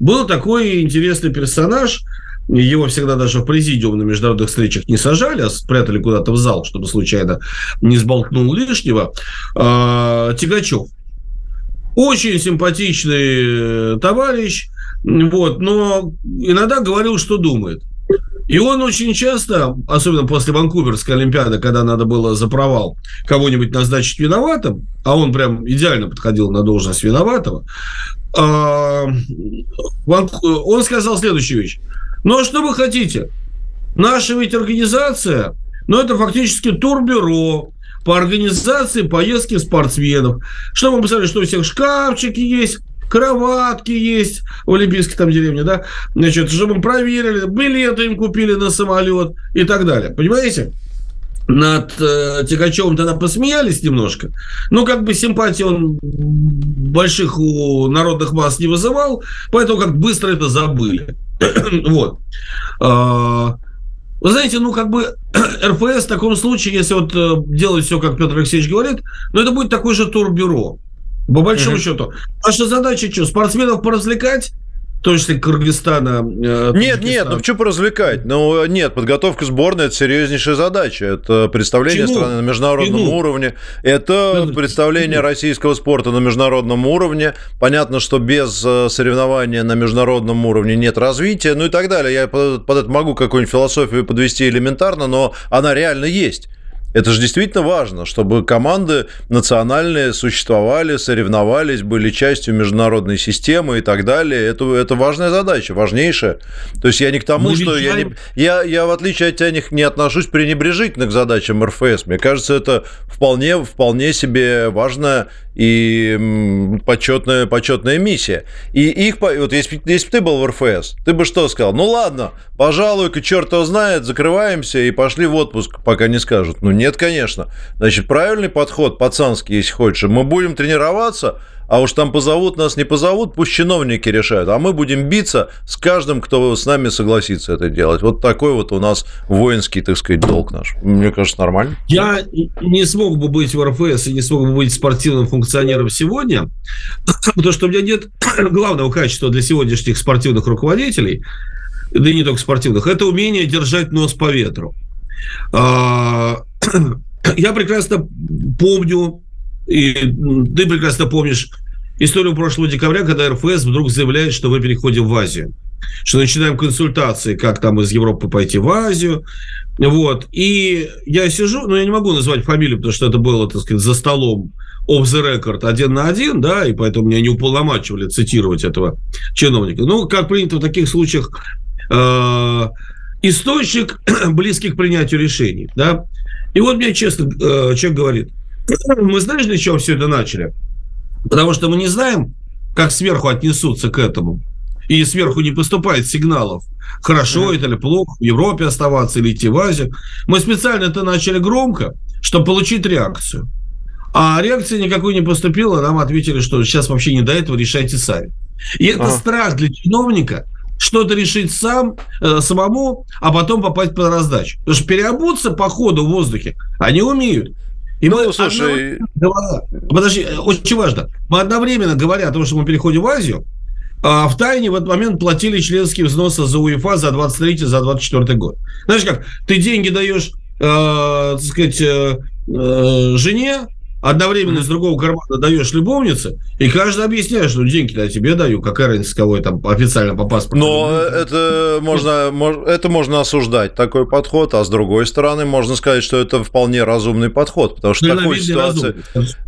был такой интересный персонаж – его всегда даже в президиум на международных встречах не сажали, а спрятали куда-то в зал, чтобы случайно не сболтнул лишнего. Тягачев. Очень симпатичный товарищ, вот, но иногда говорил, что думает. И он очень часто, особенно после Ванкуверской Олимпиады, когда надо было за провал кого-нибудь назначить виноватым, а он прям идеально подходил на должность виноватого, он сказал следующую вещь. Ну, а что вы хотите? Наша ведь организация, ну, это фактически турбюро по организации поездки спортсменов. Что мы посмотрели, что у всех шкафчики есть, кроватки есть в Олимпийской там деревне, да? Значит, чтобы мы проверили, билеты им купили на самолет и так далее. Понимаете? Над э, Тягачевым тогда посмеялись немножко. Ну, как бы симпатии он больших у народных масс не вызывал, поэтому как быстро это забыли. Вот. Вы знаете, ну, как бы РФС в таком случае, если вот делать все, как Петр Алексеевич говорит, ну, это будет такое же турбюро. По большому uh-huh. счету. Наша задача что? Спортсменов поразвлекать? То есть, если Кыргызстана... Э, нет, нет, ну почему поразвлекать? Ну, нет, подготовка сборной – это серьезнейшая задача. Это представление Чего? страны на международном Чего? уровне. Это Чего? представление Чего? российского спорта на международном уровне. Понятно, что без соревнования на международном уровне нет развития, ну и так далее. Я под это могу какую-нибудь философию подвести элементарно, но она реально есть. Это же действительно важно, чтобы команды национальные существовали, соревновались, были частью международной системы и так далее. Это, это важная задача, важнейшая. То есть я не к тому, Мы что... Я, не, я, я, в отличие от тебя, не, не отношусь пренебрежительно к задачам эр эф эс. Мне кажется, это вполне, вполне себе важная и почетная, почетная миссия. И их... Вот если, если бы ты был в эр эф эс, ты бы что сказал? Ну ладно, пожалуй-ка, черт его знает, закрываемся и пошли в отпуск, пока не скажут. Ну, нет, конечно. Значит, правильный подход, пацанский, если хочешь. Мы будем тренироваться, а уж там позовут нас, не позовут, пусть чиновники решают. А мы будем биться с каждым, кто с нами согласится это делать. Вот такой вот у нас воинский, так сказать, долг наш. Мне кажется, нормально. Я не смог бы быть в эр эф эс и не смог бы быть спортивным функционером сегодня, потому что у меня нет главного качества для сегодняшних спортивных руководителей, да и не только спортивных, это умение держать нос по ветру. Я прекрасно помню, и ты прекрасно помнишь историю прошлого декабря, когда эр эф эс вдруг заявляет, что мы переходим в Азию, что начинаем консультации, как там из Европы пойти в Азию. Вот. И я сижу, но я не могу назвать фамилию, потому что это было, так сказать, за столом off the record, один на один, да, и поэтому меня не уполномачивали цитировать этого чиновника. Ну, как принято в таких случаях, э- источник близкий к принятию решений, да. И вот мне честно э, человек говорит: мы знаешь, для чего все это начали? Потому что мы не знаем, как сверху отнесутся к этому. И сверху не поступает сигналов, хорошо это или плохо, в Европе оставаться или идти в Азию. Мы специально это начали громко, чтобы получить реакцию. А реакции никакой не поступило, нам ответили, что сейчас вообще не до этого, решайте сами. И это а. страх для чиновника, что-то решить сам, э, самому, а потом попасть под раздачу. Потому что переобуться по ходу в воздухе они умеют. И ну, мы слушай... говоря, подожди, очень важно. Мы одновременно, говоря о том, что мы переходим в Азию, а в тайне в этот момент платили членские взносы за УЕФА за двадцать третий, за двадцать четвёртый год. Знаешь как, ты деньги даешь, э, так сказать, э, э, жене, одновременно из другого кармана даешь любовнице, и каждый объясняет, что деньги-то я тебе даю, какая разница, кого я там официально по паспорту. Но это можно, это можно осуждать, такой подход, а с другой стороны, можно сказать, что это вполне разумный подход, потому что ну, такой ситуации,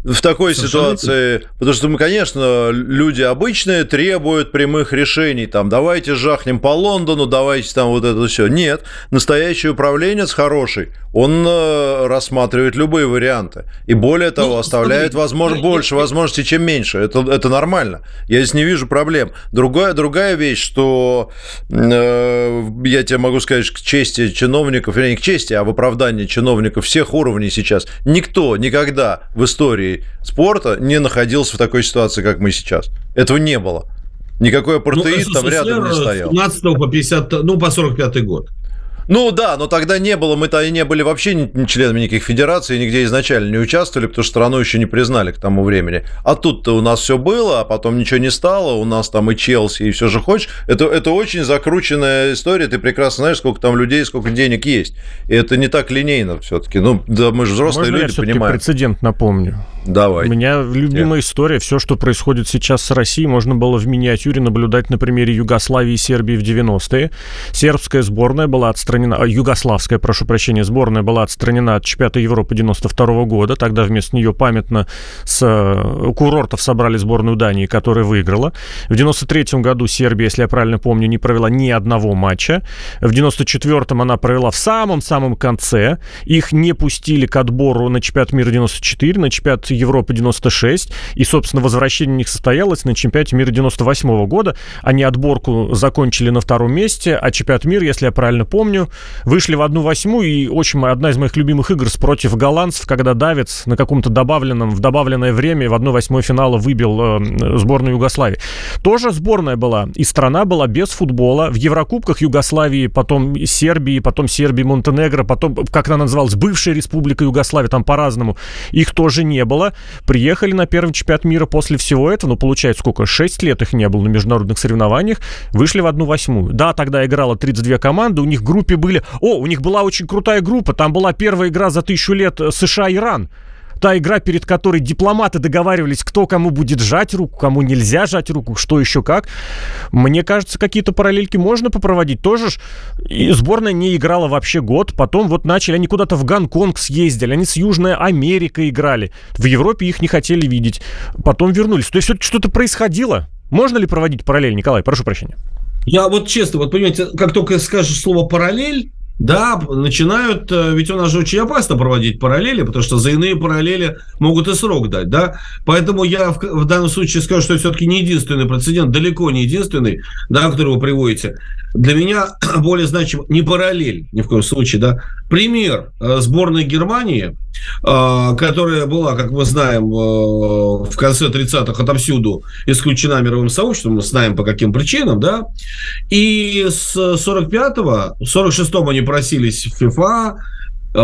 в такой Совершенно ситуации... Нет. Потому что, конечно, люди обычные требуют прямых решений, там, давайте жахнем по Лондону, давайте там вот это все. Нет, настоящий управленец хороший, он рассматривает любые варианты, и более того, оставляет возможно, больше возможностей, чем меньше. Это, это нормально. Я здесь не вижу проблем. Другая, другая вещь, что э, я тебе могу сказать, к чести чиновников, или не к чести, а в оправдании чиновников всех уровней сейчас, никто никогда в истории спорта не находился в такой ситуации, как мы сейчас. Этого не было. Никакой апартеид ну, там рядом не стоял. семнадцатого по пятьдесят, ну, по сорок пятый год. Ну да, но тогда не было, мы-то и не были вообще членами никаких федераций, нигде изначально не участвовали, потому что страну еще не признали к тому времени. А тут-то у нас все было, а потом ничего не стало, у нас там и Челси, и все же хочешь. Это, это очень закрученная история, ты прекрасно знаешь, сколько там людей, сколько денег есть. И это не так линейно все-таки. Ну да, мы же взрослые Можно люди, я понимаем. Можно прецедент напомню? Давай. У меня любимая Нет. история, все, что происходит сейчас с Россией, можно было в миниатюре наблюдать на примере Югославии и Сербии в девяностые. Сербская сборная была отстранена. Югославская, прошу прощения, сборная была отстранена от чемпионата Европы девяносто второго года. Тогда вместо нее памятно с курортов собрали сборную Дании, которая выиграла. В девяносто третьем году Сербия, если я правильно помню, не провела ни одного матча. В девяносто четвёртом она провела в самом-самом конце. Их не пустили к отбору на чемпионат мира девяносто четыре, на чемпионат Европы девяносто шесть. И, собственно, возвращение у них состоялось на чемпионате мира девяносто восьмого года. Они отборку закончили на втором месте, а чемпионат мира, если я правильно помню, вышли в одну восьмую, и очень одна из моих любимых игр против голландцев, когда Давидс на каком-то добавленном, в добавленное время в одну восьмую финала выбил э, сборную Югославии. Тоже сборная была, и страна была без футбола. В Еврокубках Югославии, потом Сербии, потом Сербии, Монтенегро, потом, как она называлась, бывшая республика Югославия, там по-разному. Их тоже не было. Приехали на первый чемпионат мира после всего этого, ну, получается, сколько, шесть лет их не было на международных соревнованиях, вышли в одну восьмую. Да, тогда играло тридцать две команды, у них группа были... О, у них была очень крутая группа. Там была первая игра за тысячу лет США-Иран. та игра, перед которой дипломаты договаривались, кто кому будет жать руку, кому нельзя жать руку, что еще как. Мне кажется, какие-то параллельки можно попроводить. Тоже ж и сборная не играла вообще год. Потом вот начали, они куда-то в Гонконг съездили, они с Южной Америкой играли. В Европе их не хотели видеть. Потом вернулись. То есть все-таки что-то происходило. Можно ли проводить параллель, Николай? Прошу прощения. Я вот честно, вот понимаете, как только скажешь слово «параллель», да, начинают, ведь у нас же очень опасно проводить параллели, потому что за иные параллели могут и срок дать, да. Поэтому я в, в данном случае скажу, что все-таки не единственный прецедент, далеко не единственный, да, который вы приводите. Для меня более значим не параллель, ни в коем случае, да. Пример сборной Германии, которая была, как мы знаем, в конце тридцатых отовсюду исключена мировым сообществом, мы знаем по каким причинам, да. И с сорок пятого, в сорок шестом они просились в ФИФА,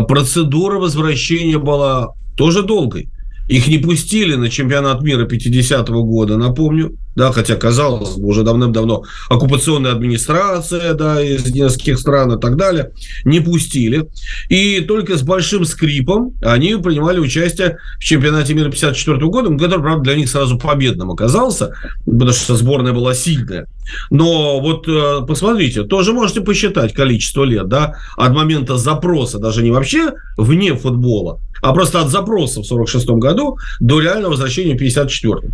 процедура возвращения была тоже долгой. Их не пустили на чемпионат мира пятидесятого года, напомню, да, хотя, казалось, уже давным-давно оккупационная администрация, да, из нескольких стран и так далее, не пустили. И только с большим скрипом они принимали участие в чемпионате мира пятьдесят четвёртого года, который, правда, для них сразу победным оказался, потому что сборная была сильная. Но вот посмотрите, тоже можете посчитать количество лет, да, от момента запроса, даже не вообще вне футбола, а просто от запроса в сорок шестом году до реального возвращения в пятьдесят четвёртом.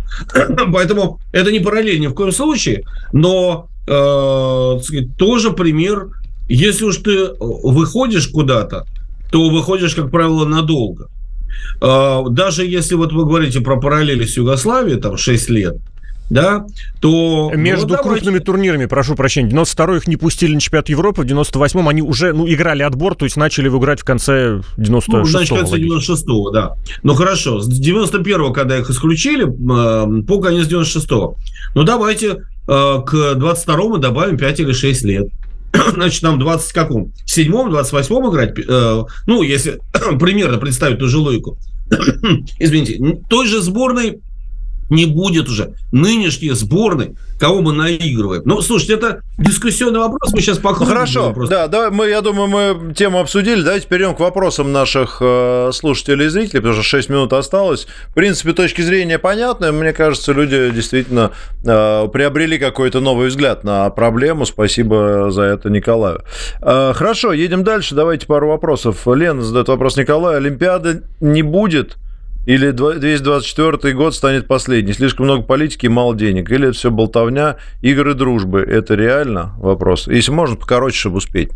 Поэтому это не параллель ни в коем случае, но э, тоже пример. Если уж ты выходишь куда-то, то выходишь, как правило, надолго. Э, даже если вот вы говорите про параллели с Югославией, там шесть лет, да, то... Между ну, крупными давайте... турнирами, прошу прощения, в девяносто втором их не пустили на чемпионат Европы, в девяносто восьмом они уже, ну, играли отбор, то есть начали играть в конце девяносто шестого. Ну, значит, в конце девяносто шестого, да. Ну, хорошо, с девяносто первого, когда их исключили, по конец девяносто шестого. Ну, давайте к двадцать второму добавим пять или шесть лет. Значит, нам в двадцать седьмом, двадцать восьмом играть, ну, если примерно представить ту же логику, извините, той же сборной не будет уже нынешней сборной, кого мы наигрываем. Ну, слушайте, это дискуссионный вопрос, мы сейчас покажем. Хорошо, вопрос. Да, давай, мы, я думаю, мы тему обсудили, давайте перейдем к вопросам наших э, слушателей и зрителей, потому что шесть минут осталось. В принципе, точки зрения понятны, мне кажется, люди действительно э, приобрели какой-то новый взгляд на проблему, спасибо за это Николаю. Э, хорошо, едем дальше, давайте пару вопросов. Лена задает вопрос Николаю, Олимпиады не будет? Или двести двадцать четвёртый год станет последний? Слишком много политики и мало денег? Или это все болтовня, игры дружбы? Это реально вопрос? Если можно, покороче, чтобы успеть.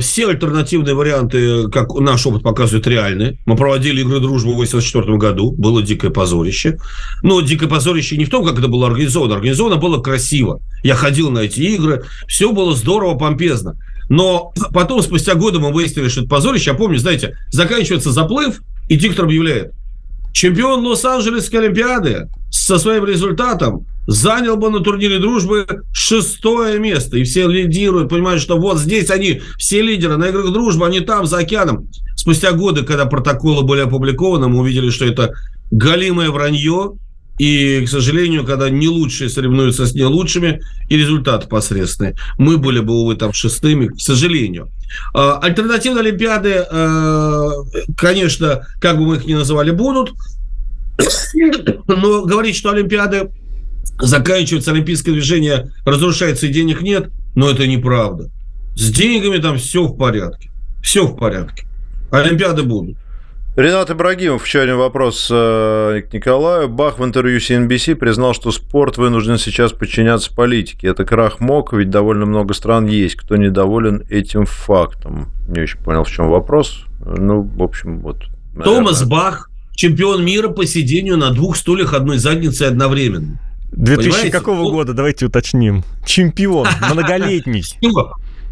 Все альтернативные варианты, как наш опыт показывает, реальны. Мы проводили игры дружбы в восемьдесят четвёртом году. Было дикое позорище. Но дикое позорище не в том, как это было организовано. Организовано было красиво. Я ходил на эти игры. Все было здорово, помпезно. Но потом, спустя годы, мы выяснили, что это позорище. Я помню, знаете, заканчивается заплыв, и диктор объявляет: чемпион Лос-Анджелесской Олимпиады со своим результатом занял бы на турнире дружбы шестое место. И все лидируют, понимают, что вот здесь они, все лидеры на играх дружбы, они там, за океаном. Спустя годы, когда протоколы были опубликованы, мы увидели, что это галимое вранье. И, к сожалению, когда не лучшие соревнуются с не лучшими, и результаты посредственные. Мы были бы, увы, там шестыми, к сожалению. Альтернативные олимпиады, конечно, как бы мы их ни называли, будут. Но говорить, что олимпиады заканчиваются, олимпийское движение разрушается и денег нет, но это неправда. С деньгами там все в порядке. Все в порядке. Олимпиады будут. Ренат Ибрагимов, еще один вопрос к Николаю. Бах в интервью си эн би си признал, что спорт вынужден сейчас подчиняться политике. Это крах МОК, ведь довольно много стран есть, кто недоволен этим фактом. Не очень понял, в чем вопрос. Ну, в общем, вот. Наверное. Томас Бах, чемпион мира по сидению на двух стульях одной задницей одновременно. две тысячи понимаете? Какого года? Давайте уточним. Чемпион, многолетний.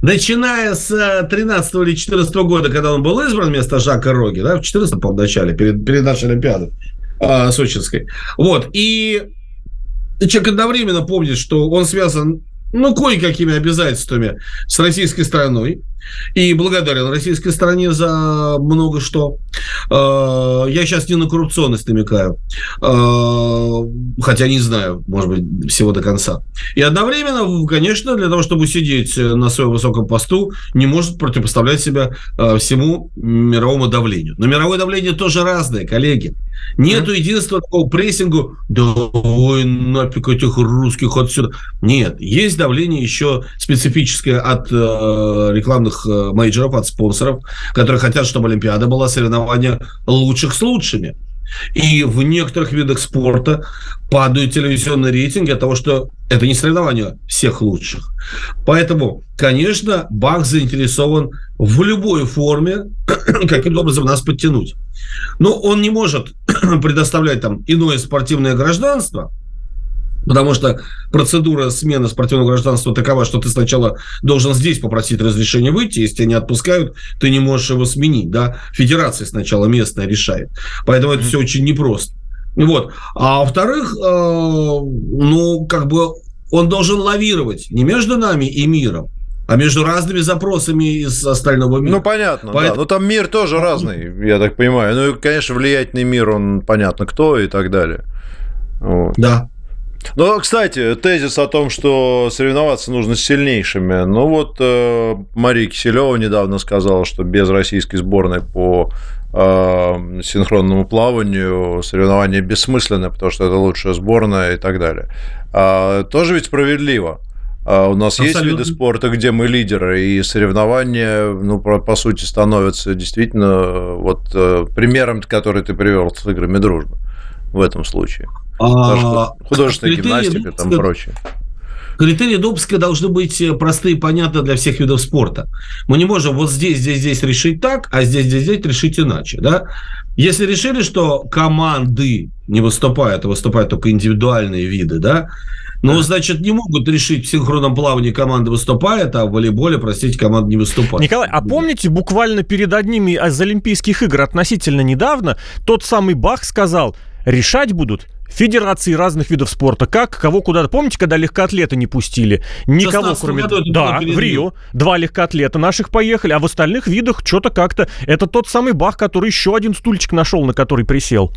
Начиная с тринадцатого или четырнадцатого года, когда он был избран вместо Жака Роги, да, в четырнадцатом, по-моему, начале, перед, перед нашей Олимпиадой э, сочинской. Вот. И человек одновременно помнит, что он связан, ну, кое-какими обязательствами с российской страной, И благодарен российской стороне за много что. Я сейчас не на коррупционность намекаю, хотя не знаю, может быть, всего до конца. И одновременно, конечно, для того, чтобы сидеть на своем высоком посту, не может противопоставлять себя всему мировому давлению. Но мировое давление тоже разное, коллеги. Нету единства такого прессингу, да ой, нафиг этих русских отсюда. Нет, есть давление еще специфическое от э, рекламных э, мейджеров, от спонсоров, которые хотят, чтобы Олимпиада была соревнование лучших с лучшими. И в некоторых видах спорта падают телевизионные рейтинги от того, что это не соревнование всех лучших. Поэтому, конечно, Бах заинтересован в любой форме каким-то образом нас подтянуть. Но он не может предоставлять там иное спортивное гражданство, потому что процедура смены спортивного гражданства такова, что ты сначала должен здесь попросить разрешения выйти. Если тебя не отпускают, ты не можешь его сменить. Да? Федерация сначала местная решает. Поэтому это все очень непросто. Вот. А во-вторых, э, ну, как бы он должен лавировать не между нами и миром, а между разными запросами из остального мира. Ну, понятно, поэтому... да. Но там мир тоже разный, я так понимаю. Ну, и, конечно, влиятельный мир, он понятно кто и так далее. Вот. Да. Ну, кстати, тезис о том, что соревноваться нужно с сильнейшими. Ну, вот э, Мария Киселева недавно сказала, что без российской сборной по э, синхронному плаванию соревнования бессмысленны, потому что это лучшая сборная и так далее. А, тоже ведь справедливо. А у нас абсолютно есть виды спорта, где мы лидеры, и соревнования, ну, по сути, становятся действительно вот примером, который ты привел с играми дружбы в этом случае. А, художественная гимнастика и там прочее. Критерии допуска должны быть простые и понятны для всех видов спорта. Мы не можем вот здесь, здесь, здесь решить так, а здесь, здесь, здесь решить иначе. Да? Если решили, что команды не выступают, а выступают только индивидуальные виды, да? Ну, значит, не могут решить, в синхронном плавании команда выступает, а в волейболе, простите, команда не выступает. Николай, а помните, буквально перед одними из Олимпийских игр относительно недавно тот самый Бах сказал, решать будут федерации разных видов спорта. Как, кого, куда. Помните, когда легкоатлеты не пустили? Никого, кроме... Да, в Рио. Два легкоатлета наших поехали, а в остальных видах что-то как-то... Это тот самый Бах, который еще один стульчик нашел, на который присел.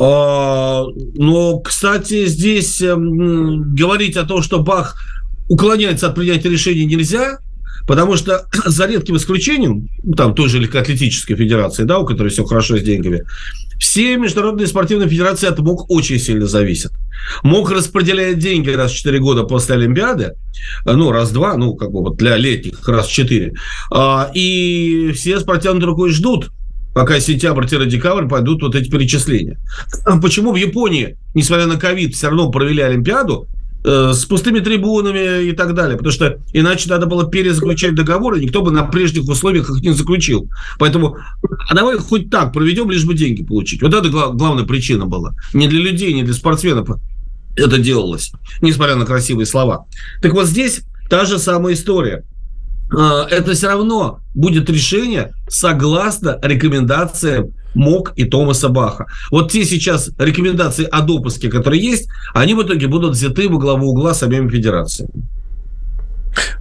А, но, кстати, здесь э, говорить о том, что Бах уклоняется от принятия решений, нельзя, потому что за редким исключением, там той же легкоатлетической федерации, да, у которой все хорошо с деньгами, все международные спортивные федерации от МОК очень сильно зависят. МОК распределяет деньги раз в четыре года после Олимпиады, ну, раз в два, ну, как бы вот для летних раз в четыре, а, и все спортивные другой ждут, пока сентябрь-декабрь пойдут вот эти перечисления. Почему в Японии, несмотря на ковид, все равно провели Олимпиаду э, с пустыми трибунами и так далее? Потому что иначе надо было перезаключать договоры, никто бы на прежних условиях их не заключил. Поэтому а давай хоть так проведем, лишь бы деньги получить. Вот это гла- главная причина была. Не для людей, не для спортсменов это делалось, несмотря на красивые слова. Так вот здесь та же самая история. Это все равно будет решение согласно рекомендациям МОК и Томаса Баха. Вот те сейчас рекомендации о допуске, которые есть, они в итоге будут взяты во главу угла самими федерациями.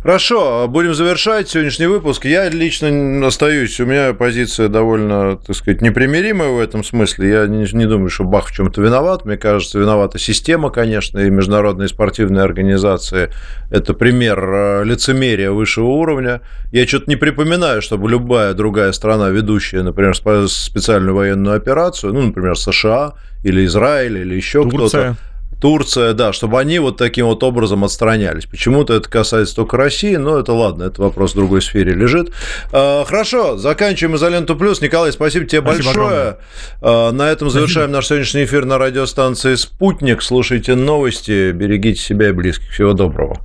Хорошо, будем завершать сегодняшний выпуск. Я лично остаюсь, у меня позиция довольно, так сказать, непримиримая в этом смысле. Я не, не думаю, что Бах в чем-то виноват. Мне кажется, виновата система, конечно, и международные спортивные организации. Это пример лицемерия высшего уровня. Я что-то не припоминаю, чтобы любая другая страна, ведущая, например, специальную военную операцию, ну, например, США или Израиль или еще Турция. Кто-то, Турция, да, чтобы они вот таким вот образом отстранялись. Почему-то это касается только России, но это ладно, это вопрос в другой сфере лежит. Хорошо, заканчиваем «Изоленту плюс». Николай, спасибо тебе спасибо большое. Огромное. На этом завершаем спасибо. Наш сегодняшний эфир на радиостанции «Спутник». Слушайте новости, берегите себя и близких. Всего доброго.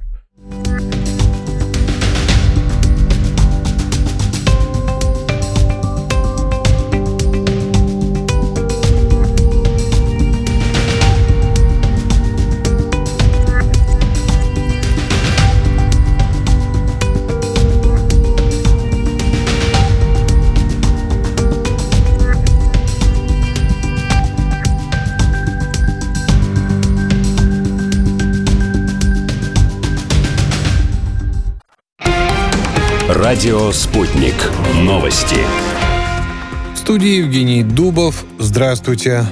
Радио «Спутник». Новости. В студии Евгений Дубов. Здравствуйте.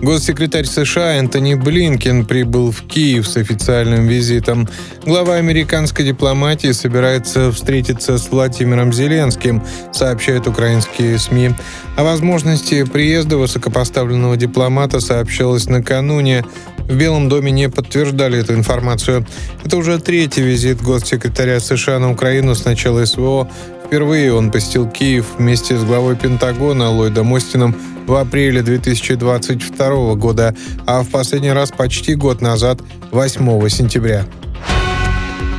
Госсекретарь США Энтони Блинкен прибыл в Киев с официальным визитом. Глава американской дипломатии собирается встретиться с Владимиром Зеленским, сообщают украинские СМИ. О возможности приезда высокопоставленного дипломата сообщалось накануне. В Белом доме не подтверждали эту информацию. Это уже третий визит госсекретаря США на Украину с начала СВО. Впервые он посетил Киев вместе с главой Пентагона Ллойдом Остином в апреле две тысячи двадцать второго года, а в последний раз почти год назад, восьмого сентября.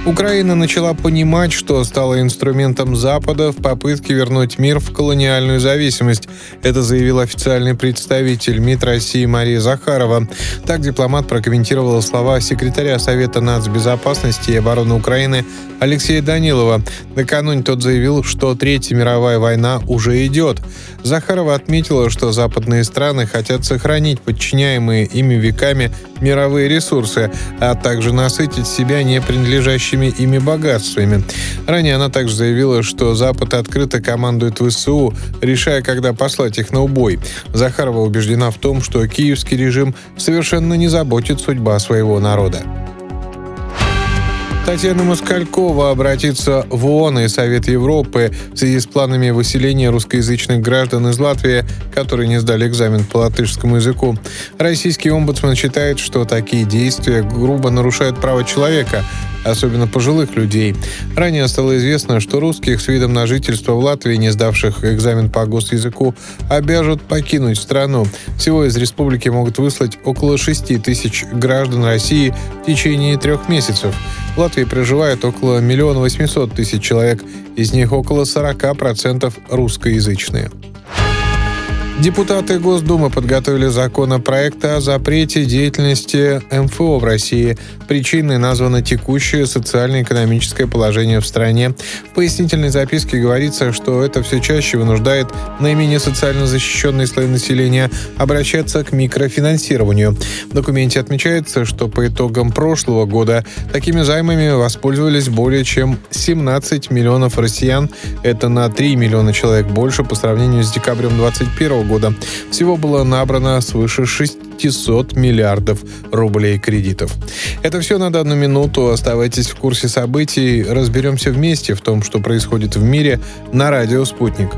Украина начала понимать, что стала инструментом Запада в попытке вернуть мир в колониальную зависимость. Это заявил официальный представитель МИД России Мария Захарова. Так дипломат прокомментировала слова секретаря Совета нацбезопасности и обороны Украины Алексея Данилова. Накануне тот заявил, что Третья мировая война уже идет. Захарова отметила, что западные страны хотят сохранить подчиняемые ими веками мировые ресурсы, а также насытить себя не принадлежащими ими богатствами. Ранее она также заявила, что Запад открыто командует ВСУ, решая, когда послать их на убой. Захарова убеждена в том, что киевский режим совершенно не заботит судьба своего народа. Татьяна Москалькова обратится в ООН и Совет Европы в связи с планами выселения русскоязычных граждан из Латвии, которые не сдали экзамен по латышскому языку. Российский омбудсмен считает, что такие действия грубо нарушают права человека, особенно пожилых людей. Ранее стало известно, что русских с видом на жительство в Латвии, не сдавших экзамен по госязыку, обяжут покинуть страну. Всего из республики могут выслать около шести тысяч граждан России в течение трех месяцев. В Латвии проживает около один миллион восемьсот тысяч человек, из них около сорок процентов русскоязычные. Депутаты Госдумы подготовили законопроект о запрете деятельности эм эф о в России. Причиной названо текущее социально-экономическое положение в стране. В пояснительной записке говорится, что это все чаще вынуждает наименее социально защищенные слои населения обращаться к микрофинансированию. В документе отмечается, что по итогам прошлого года такими займами воспользовались более чем семнадцать миллионов россиян. Это на три миллиона человек больше по сравнению с декабрем двадцать первого года. года. Всего было набрано свыше шестисот миллиардов рублей кредитов. Это все на данную минуту. Оставайтесь в курсе событий. Разберемся вместе в том, что происходит в мире, на радио «Спутник».